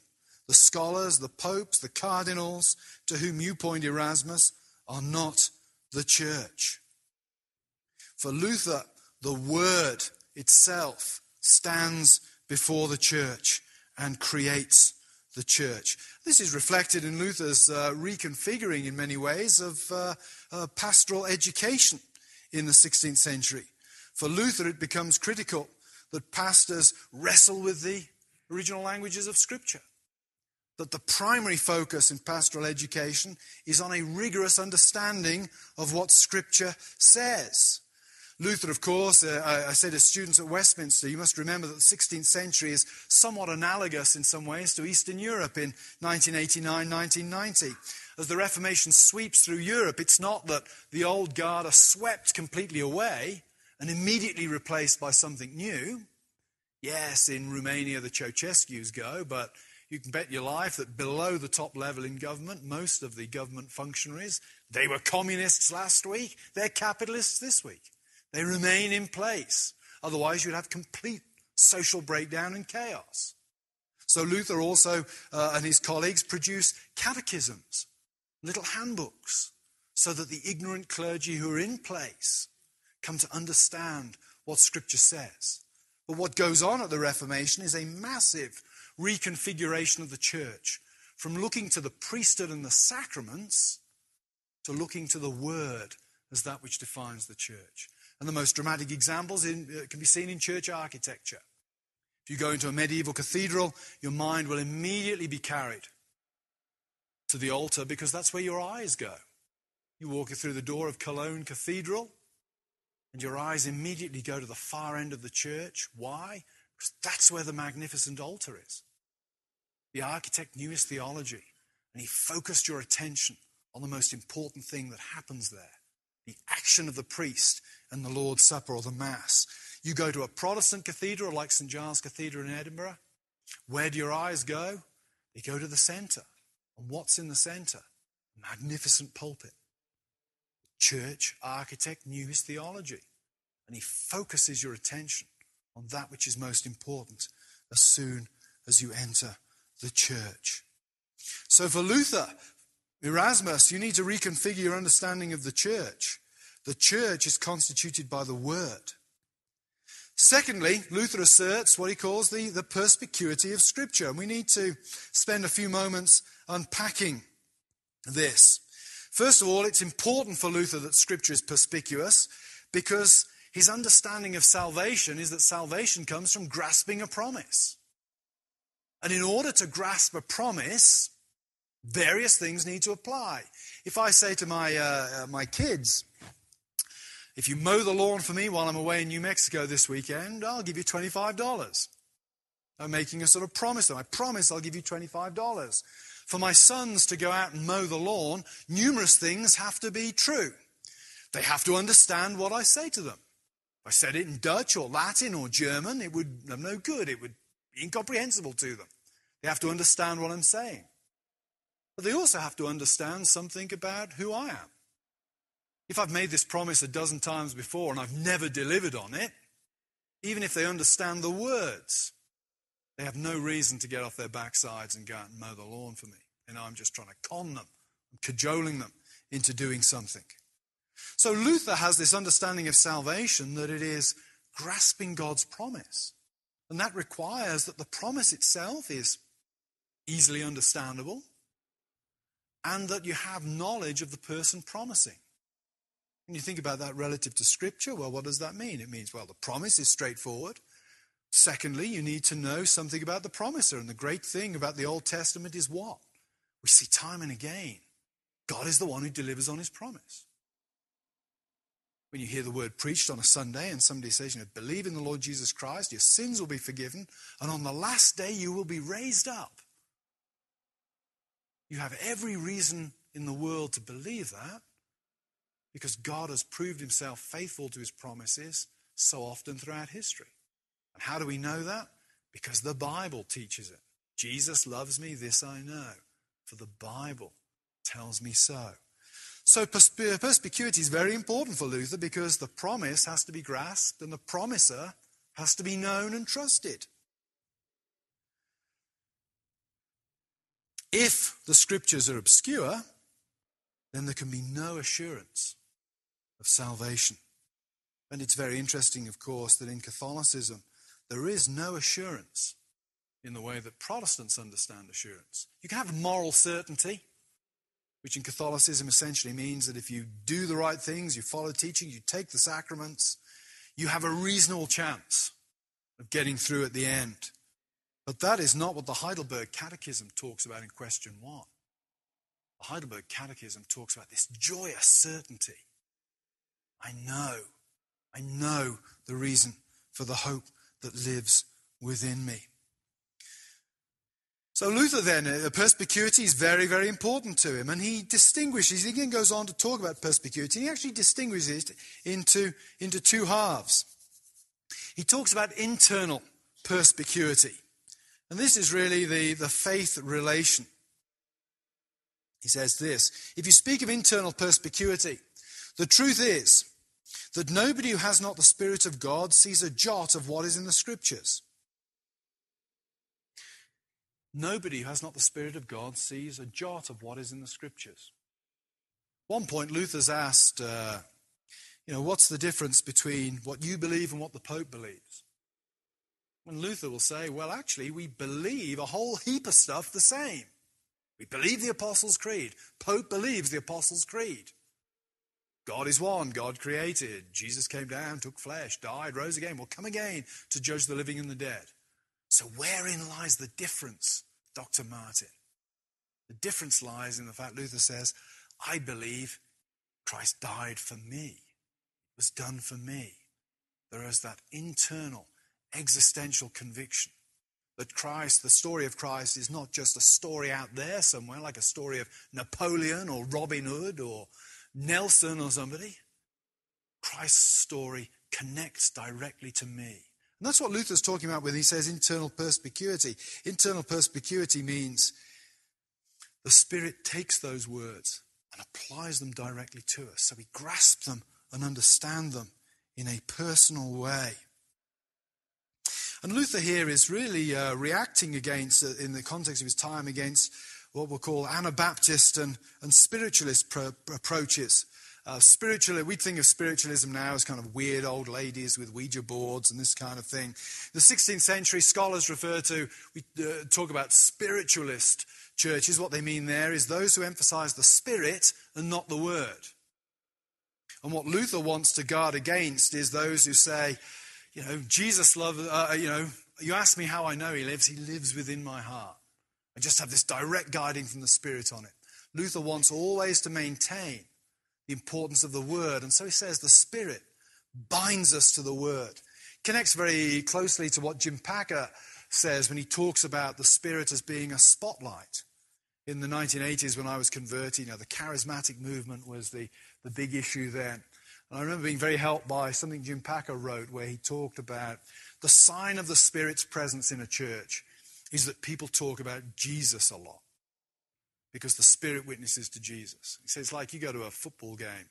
The scholars, the popes, the cardinals, to whom you point, Erasmus, are not the church. For Luther, the word itself stands before the church and creates the church. This is reflected in Luther's uh, reconfiguring in many ways of uh, uh, pastoral education in the sixteenth century. For Luther, it becomes critical that pastors wrestle with the original languages of Scripture, that the primary focus in pastoral education is on a rigorous understanding of what Scripture says. Luther, of course, uh, I said to students at Westminster, you must remember that the sixteenth century is somewhat analogous in some ways to Eastern Europe in nineteen eighty-nine, nineteen ninety. As the Reformation sweeps through Europe, it's not that the old guard are swept completely away and immediately replaced by something new. Yes, in Romania the Ceausescus go, but you can bet your life that below the top level in government, most of the government functionaries, they were communists last week, they're capitalists this week. They remain in place. Otherwise, you'd have complete social breakdown and chaos. So Luther also uh, and his colleagues produced catechisms, little handbooks, so that the ignorant clergy who are in place come to understand what Scripture says. But what goes on at the Reformation is a massive reconfiguration of the church, from looking to the priesthood and the sacraments to looking to the Word as that which defines the church. And the most dramatic examples in, uh, can be seen in church architecture. If you go into a medieval cathedral, your mind will immediately be carried to the altar because that's where your eyes go. You walk through the door of Cologne Cathedral and your eyes immediately go to the far end of the church. Why? Because that's where the magnificent altar is. The architect knew his theology and he focused your attention on the most important thing that happens there, the action of the priest and the Lord's Supper or the Mass. You go to a Protestant cathedral like Saint Giles Cathedral in Edinburgh. Where do your eyes go? They go to the centre. And what's in the centre? A magnificent pulpit. The church architect knew his theology, and he focuses your attention on that which is most important as soon as you enter the church. So for Luther, Erasmus, you need to reconfigure your understanding of the church. The church is constituted by the Word. Secondly, Luther asserts what he calls the, the perspicuity of Scripture. And we need to spend a few moments unpacking this. First of all, it's important for Luther that Scripture is perspicuous because his understanding of salvation is that salvation comes from grasping a promise. And in order to grasp a promise, various things need to apply. If I say to my uh, my kids, if you mow the lawn for me while I'm away in New Mexico this weekend, I'll give you twenty-five dollars. I'm making a sort of promise. I promise I'll give you twenty-five dollars. For my sons to go out and mow the lawn, numerous things have to be true. They have to understand what I say to them. If I said it in Dutch or Latin or German, it would have no good. It would be incomprehensible to them. They have to understand what I'm saying. But they also have to understand something about who I am. If I've made this promise a dozen times before and I've never delivered on it, even if they understand the words, they have no reason to get off their backsides and go out and mow the lawn for me. And I'm just trying to con them, cajoling them into doing something. So Luther has this understanding of salvation that it is grasping God's promise. And that requires that the promise itself is easily understandable, and that you have knowledge of the person promising. When you think about that relative to Scripture, well, what does that mean? It means, well, the promise is straightforward. Secondly, you need to know something about the promiser. And the great thing about the Old Testament is what? We see time and again, God is the one who delivers on his promise. When you hear the word preached on a Sunday and somebody says, you know, believe in the Lord Jesus Christ, your sins will be forgiven, and on the last day you will be raised up. You have every reason in the world to believe that because God has proved himself faithful to his promises so often throughout history. And how do we know that? Because the Bible teaches it. Jesus loves me, this I know, for the Bible tells me so. So perspicuity is very important for Luther because the promise has to be grasped and the promiser has to be known and trusted. If the Scriptures are obscure, then there can be no assurance of salvation. And it's very interesting, of course, that in Catholicism, there is no assurance in the way that Protestants understand assurance. You can have moral certainty, which in Catholicism essentially means that if you do the right things, you follow teaching, you take the sacraments, you have a reasonable chance of getting through at the end. But that is not what the Heidelberg Catechism talks about in question one. The Heidelberg Catechism talks about this joyous certainty. I know, I know the reason for the hope that lives within me. So Luther then, the perspicuity is very, very important to him. And he distinguishes, he again goes on to talk about perspicuity. He actually distinguishes it into, into two halves. He talks about internal perspicuity. And this is really the, the faith relation. He says this, if you speak of internal perspicuity, the truth is that nobody who has not the Spirit of God sees a jot of what is in the Scriptures. Nobody who has not the Spirit of God sees a jot of what is in the Scriptures. At one point, Luther's asked, uh, you know, what's the difference between what you believe and what the Pope believes? And Luther will say, well, actually, we believe a whole heap of stuff the same. We believe the Apostles' Creed. Pope believes the Apostles' Creed. God is one, God created. Jesus came down, took flesh, died, rose again, will come again to judge the living and the dead. So wherein lies the difference, Doctor Martin? The difference lies in the fact Luther says, I believe Christ died for me. It was done for me. There is that internal, existential conviction that Christ, the story of Christ, is not just a story out there somewhere, like a story of Napoleon or Robin Hood or Nelson or somebody. Christ's story connects directly to me. And that's what Luther's talking about when he says internal perspicuity. Internal perspicuity means the Spirit takes those words and applies them directly to us. So we grasp them and understand them in a personal way. And Luther here is really uh, reacting against, uh, in the context of his time, against what we'll call Anabaptist and, and spiritualist pro- approaches. Uh, spiritual, we think of spiritualism now as kind of weird old ladies with Ouija boards and this kind of thing. The sixteenth century scholars refer to, we uh, talk about spiritualist churches. What they mean there is those who emphasize the Spirit and not the Word. And what Luther wants to guard against is those who say, you know, Jesus loves, uh, you know, you ask me how I know he lives, he lives within my heart. I just have this direct guiding from the Spirit on it. Luther wants always to maintain the importance of the Word. And so he says the Spirit binds us to the Word. Connects very closely to what Jim Packer says when he talks about the Spirit as being a spotlight. In the nineteen eighties when I was converted, you know, the charismatic movement was the, the big issue then. And I remember being very helped by something Jim Packer wrote where he talked about the sign of the Spirit's presence in a church is that people talk about Jesus a lot because the Spirit witnesses to Jesus. He says, it's like you go to a football game.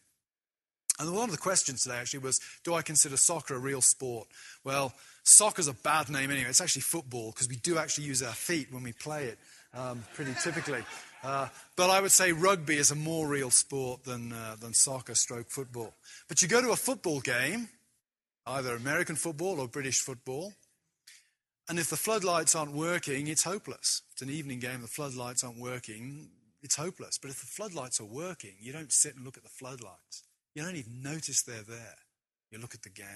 And one of the questions today actually was, do I consider soccer a real sport? Well, soccer's a bad name anyway. It's actually football because we do actually use our feet when we play it um, pretty typically. Uh, but I would say rugby is a more real sport than, uh, than soccer stroke football. But you go to a football game, either American football or British football, and if the floodlights aren't working, it's hopeless. If it's an evening game, the floodlights aren't working, it's hopeless. But if the floodlights are working, you don't sit and look at the floodlights. You don't even notice they're there. You look at the game.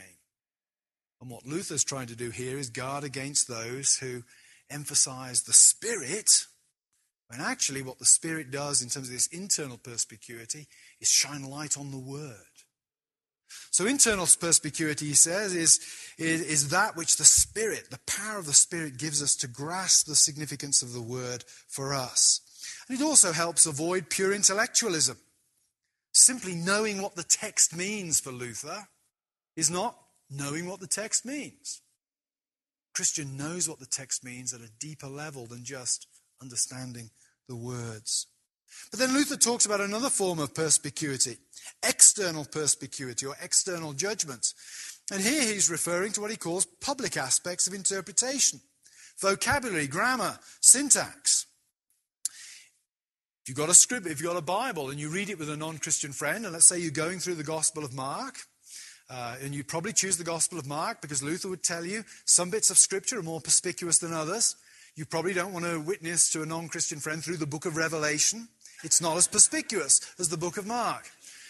And what Luther's trying to do here is guard against those who emphasize the Spirit, when actually what the Spirit does in terms of this internal perspicuity is shine light on the Word. So internal perspicuity, he says, is, is, is that which the Spirit, the power of the Spirit gives us to grasp the significance of the Word for us. And it also helps avoid pure intellectualism. Simply knowing what the text means for Luther is not knowing what the text means. A Christian knows what the text means at a deeper level than just understanding the words. But then Luther talks about another form of perspicuity, external perspicuity or external judgment. And here he's referring to what he calls public aspects of interpretation, vocabulary, grammar, syntax. If you've got a script, if you've got a Bible and you read it with a non-Christian friend, and let's say you're going through the Gospel of Mark, uh, and you probably choose the Gospel of Mark because Luther would tell you some bits of Scripture are more perspicuous than others. You probably don't want to witness to a non-Christian friend through the book of Revelation. It's not as perspicuous as the book of Mark.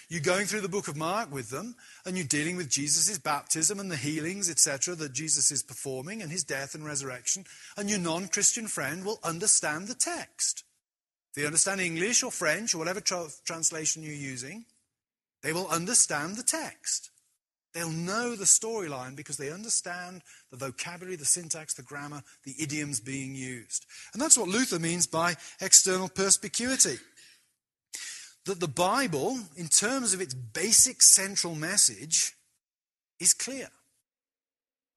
You're going through the book of Mark with them, and you're dealing with Jesus' baptism and the healings, et cetera, that Jesus is performing, and his death and resurrection, and your non-Christian friend will understand the text. If they understand English or French or whatever tra- translation you're using, they will understand the text. They'll know the storyline because they understand the vocabulary, the syntax, the grammar, the idioms being used. And that's what Luther means by external perspicuity. That the Bible, in terms of its basic central message, is clear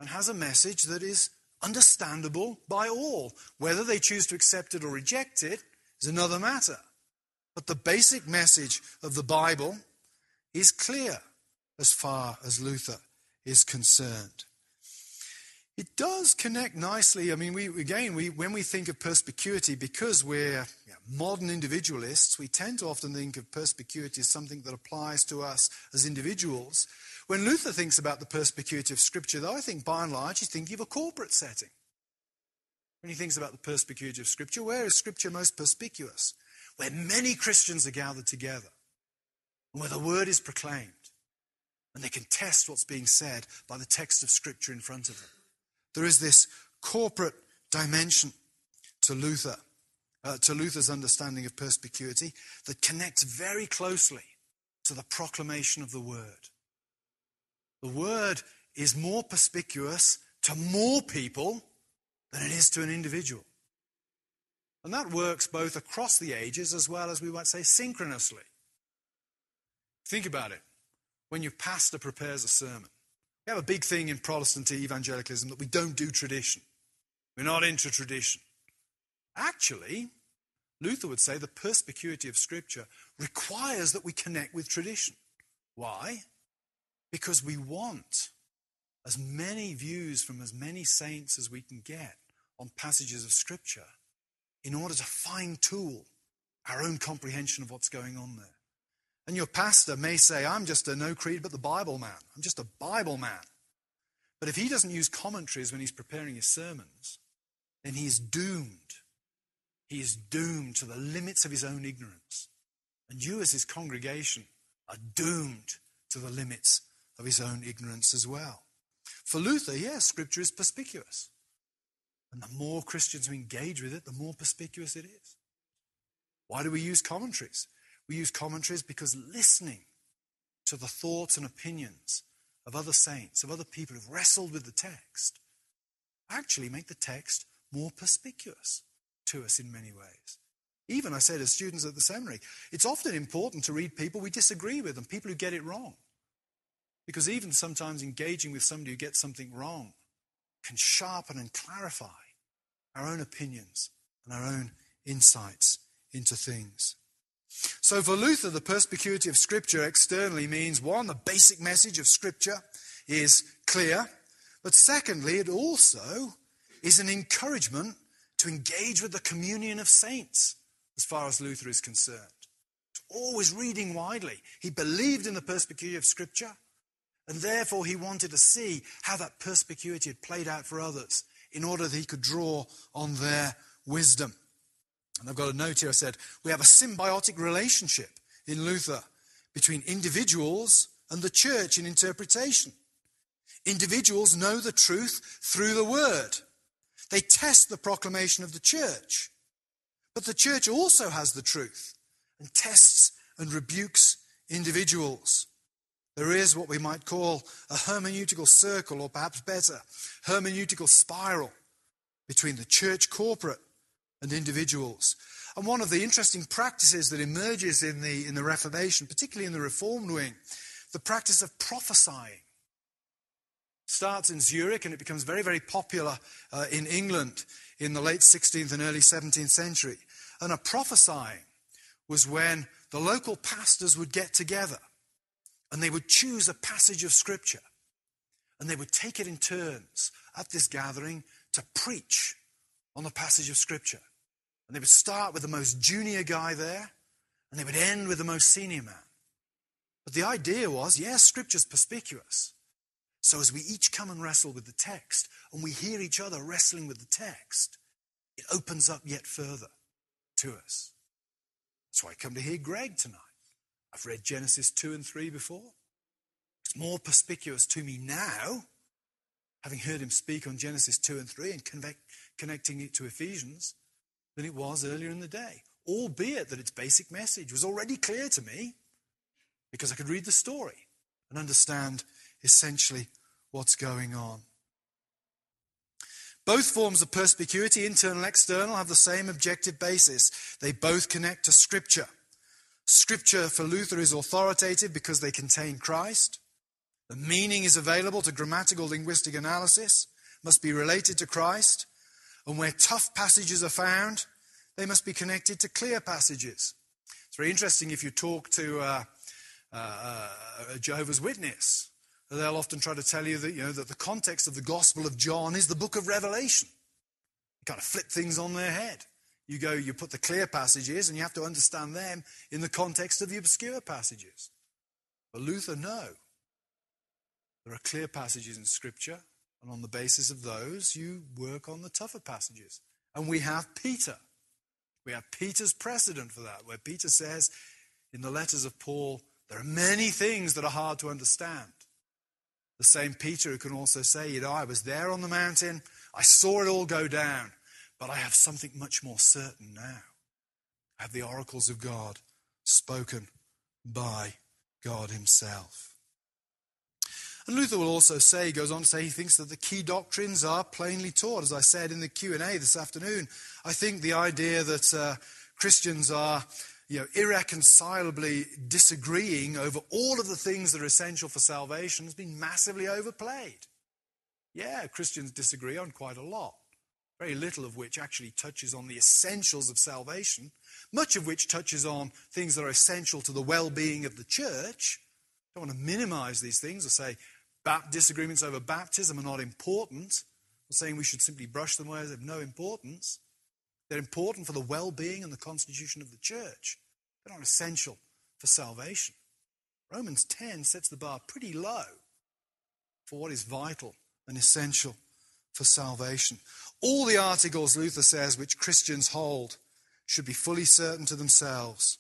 and has a message that is understandable by all. Whether they choose to accept it or reject it is another matter. But the basic message of the Bible is clear as far as Luther is concerned. It does connect nicely. I mean, we again, we when we think of perspicuity, because we're you know, modern individualists, we tend to often think of perspicuity as something that applies to us as individuals. When Luther thinks about the perspicuity of Scripture, though, I think by and large he's thinking of a corporate setting. When he thinks about the perspicuity of Scripture, where is Scripture most perspicuous? Where many Christians are gathered together, and where the word is proclaimed, and they can test what's being said by the text of Scripture in front of them. There is this corporate dimension to Luther, uh, to Luther's understanding of perspicuity that connects very closely to the proclamation of the word. The word is more perspicuous to more people than it is to an individual. And that works both across the ages as well as, we might say, synchronously. Think about it. When your pastor prepares a sermon, we have a big thing in Protestant evangelicalism that we don't do tradition. We're not into tradition. Actually, Luther would say the perspicuity of Scripture requires that we connect with tradition. Why? Because we want as many views from as many saints as we can get on passages of Scripture in order to fine-tune our own comprehension of what's going on there. And your pastor may say, I'm just a no creed but the Bible man. I'm just a Bible man. But if he doesn't use commentaries when he's preparing his sermons, then he is doomed. He is doomed to the limits of his own ignorance. And you as his congregation are doomed to the limits of his own ignorance as well. For Luther, yes, Scripture is perspicuous. And the more Christians we engage with it, the more perspicuous it is. Why do we use commentaries? We use commentaries because listening to the thoughts and opinions of other saints, of other people who've wrestled with the text, actually make the text more perspicuous to us in many ways. Even, I said, as students at the seminary, it's often important to read people we disagree with and people who get it wrong. Because even sometimes engaging with somebody who gets something wrong can sharpen and clarify our own opinions and our own insights into things. So for Luther, the perspicuity of Scripture externally means, one, the basic message of Scripture is clear, but secondly, it also is an encouragement to engage with the communion of saints, as far as Luther is concerned. To always reading widely. He believed in the perspicuity of Scripture, and therefore he wanted to see how that perspicuity had played out for others in order that he could draw on their wisdom. And I've got a note here, I said, we have a symbiotic relationship in Luther between individuals and the church in interpretation. Individuals know the truth through the word. They test the proclamation of the church. But the church also has the truth and tests and rebukes individuals. There is what we might call a hermeneutical circle, or perhaps better, hermeneutical spiral between the church corporate and individuals. And one of the interesting practices that emerges in the, in the Reformation, particularly in the Reformed wing, the practice of prophesying. Starts in Zurich and it becomes very, very popular uh, in England in the late sixteenth and early seventeenth century. And a prophesying was when the local pastors would get together and they would choose a passage of Scripture and they would take it in turns at this gathering to preach on the passage of Scripture. And they would start with the most junior guy there, and they would end with the most senior man. But the idea was, yes, Scripture's perspicuous. So as we each come and wrestle with the text, and we hear each other wrestling with the text, it opens up yet further to us. That's why I come to hear Greg tonight. I've read Genesis two and three before. It's more perspicuous to me now, having heard him speak on Genesis two and three and convey, connecting it to Ephesians, than it was earlier in the day. Albeit that its basic message was already clear to me because I could read the story and understand essentially what's going on. Both forms of perspicuity, internal and external, have the same objective basis. They both connect to Scripture. Scripture for Luther is authoritative because they contain Christ. The meaning is available to grammatical linguistic analysis, must be related to Christ, and where tough passages are found, they must be connected to clear passages. It's very interesting if you talk to uh, uh, a Jehovah's Witness They'll often try to tell you that, you know, that the context of the Gospel of John is the book of Revelation. You kind of flip things on their head. You go, you put the clear passages, and you have to understand them in the context of the obscure passages. But Luther, no. There are clear passages in Scripture, and on the basis of those, you work on the tougher passages. And we have Peter. We have Peter's precedent for that, where Peter says in the letters of Paul, there are many things that are hard to understand. The same Peter who can also say, you know, I was there on the mountain, I saw it all go down, but I have something much more certain now. I have the oracles of God spoken by God himself. And Luther will also say, he goes on to say, he thinks that the key doctrines are plainly taught. As I said in the Q and A this afternoon, I think the idea that uh, Christians are, you know, irreconcilably disagreeing over all of the things that are essential for salvation has been massively overplayed. Yeah, Christians disagree on quite a lot, very little of which actually touches on the essentials of salvation, much of which touches on things that are essential to the well-being of the church. I don't want to minimize these things or say disagreements over baptism are not important. I'm saying we should simply brush them away as of no importance. They're important for the well-being and the constitution of the church. They're not essential for salvation. Romans ten sets the bar pretty low for what is vital and essential for salvation. All the articles, Luther says, which Christians hold should be fully certain to themselves,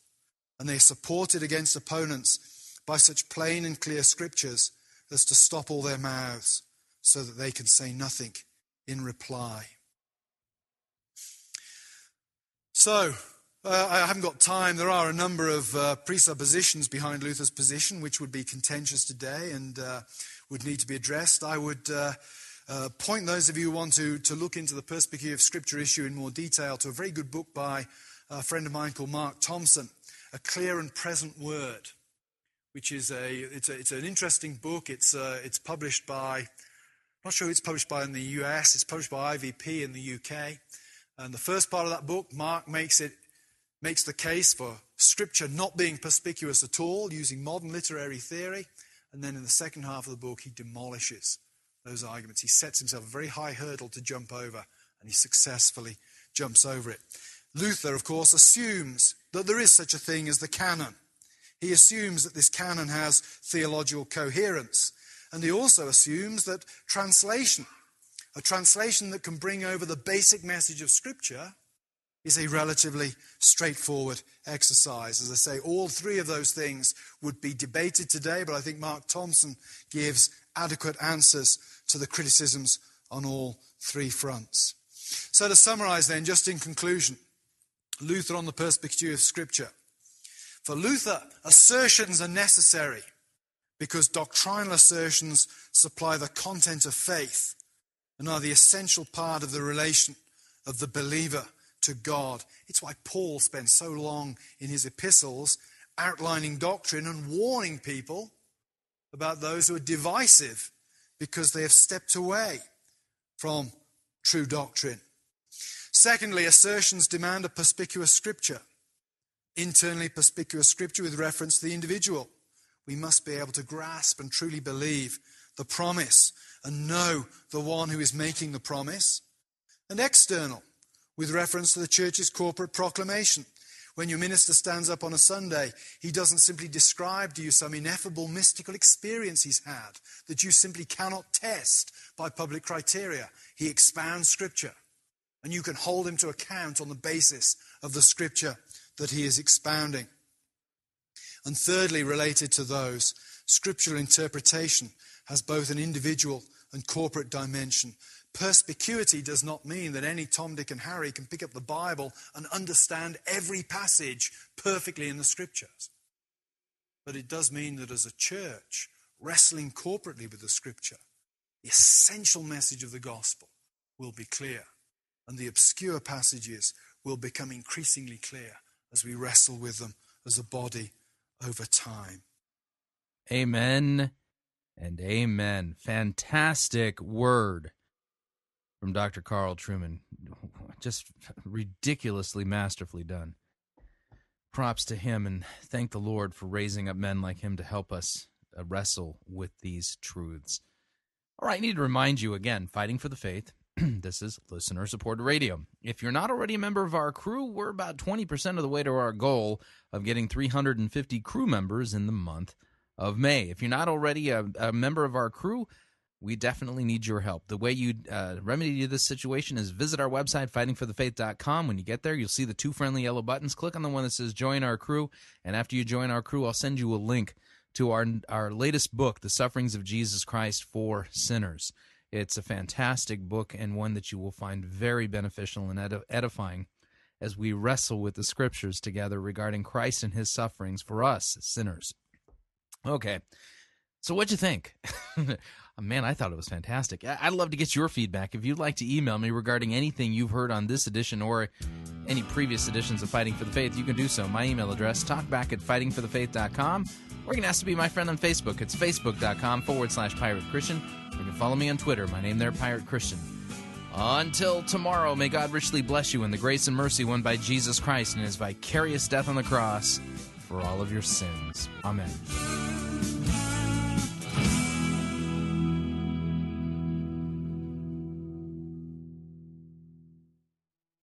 and they are supported against opponents by such plain and clear scriptures as to stop all their mouths so that they can say nothing in reply. So, uh, I haven't got time. There are a number of uh, presuppositions behind Luther's position which would be contentious today and uh, would need to be addressed. I would uh, uh, point those of you who want to, to look into the perspicuity of Scripture issue in more detail to a very good book by a friend of mine called Mark Thompson, A Clear and Present Word, which is a it's, a, it's an interesting book. It's uh, it's published by, I'm not sure who it's published by in the U S, it's published by I V P in the U K. And the first part of that book, Mark makes it makes the case for Scripture not being perspicuous at all, using modern literary theory. And then in the second half of the book, he demolishes those arguments. He sets himself a very high hurdle to jump over, and he successfully jumps over it. Luther, of course, assumes that there is such a thing as the canon. He assumes that this canon has theological coherence. And he also assumes that translation, a translation that can bring over the basic message of Scripture, is a relatively straightforward exercise. As I say, all three of those things would be debated today, but I think Mark Thompson gives adequate answers to the criticisms on all three fronts. So to summarize then, just in conclusion, Luther on the perspicuity of Scripture. For Luther, assertions are necessary because doctrinal assertions supply the content of faith and are the essential part of the relation of the believer to God. It's why Paul spends so long in his epistles outlining doctrine and warning people about those who are divisive because they have stepped away from true doctrine. Secondly, assertions demand a perspicuous Scripture, internally perspicuous Scripture with reference to the individual. We must be able to grasp and truly believe the promise and know the one who is making the promise. And external, with reference to the church's corporate proclamation. When your minister stands up on a Sunday, he doesn't simply describe to you some ineffable mystical experience he's had that you simply cannot test by public criteria. He expounds Scripture, and you can hold him to account on the basis of the Scripture that he is expounding. And thirdly, related to those, scriptural interpretation has both an individual and corporate dimension. Perspicuity does not mean that any Tom, Dick and Harry can pick up the Bible and understand every passage perfectly in the Scriptures. But it does mean that as a church, wrestling corporately with the Scripture, the essential message of the gospel will be clear, and the obscure passages will become increasingly clear as we wrestle with them as a body over time. Amen and amen. Fantastic word from Doctor Carl Trueman. Just ridiculously masterfully done. Props to him, and thank the Lord for raising up men like him to help us wrestle with these truths. All right, I need to remind you again, Fighting for the Faith, this is listener-supported radio. If you're not already a member of our crew, we're about twenty percent of the way to our goal of getting three hundred fifty crew members in the month of May. If you're not already a, a member of our crew, we definitely need your help. The way you uh, remedy this situation is visit our website, fighting for the faith dot com. When you get there, you'll see the two friendly yellow buttons. Click on the one that says Join Our Crew, and after you join our crew, I'll send you a link to our, our latest book, The Sufferings of Jesus Christ for Sinners. It's a fantastic book and one that you will find very beneficial and edifying as we wrestle with the Scriptures together regarding Christ and his sufferings for us, sinners. Okay, so what'd you think? Man, I thought it was fantastic. I'd love to get your feedback. If you'd like to email me regarding anything you've heard on this edition or any previous editions of Fighting for the Faith, you can do so. My email address, talkback at fighting for the faith dot com. Or you can ask to be my friend on Facebook. It's facebook.com forward slash Pirate Christian. You can follow me on Twitter. My name there, Pirate Christian. Until tomorrow, may God richly bless you in the grace and mercy won by Jesus Christ and his vicarious death on the cross for all of your sins. Amen.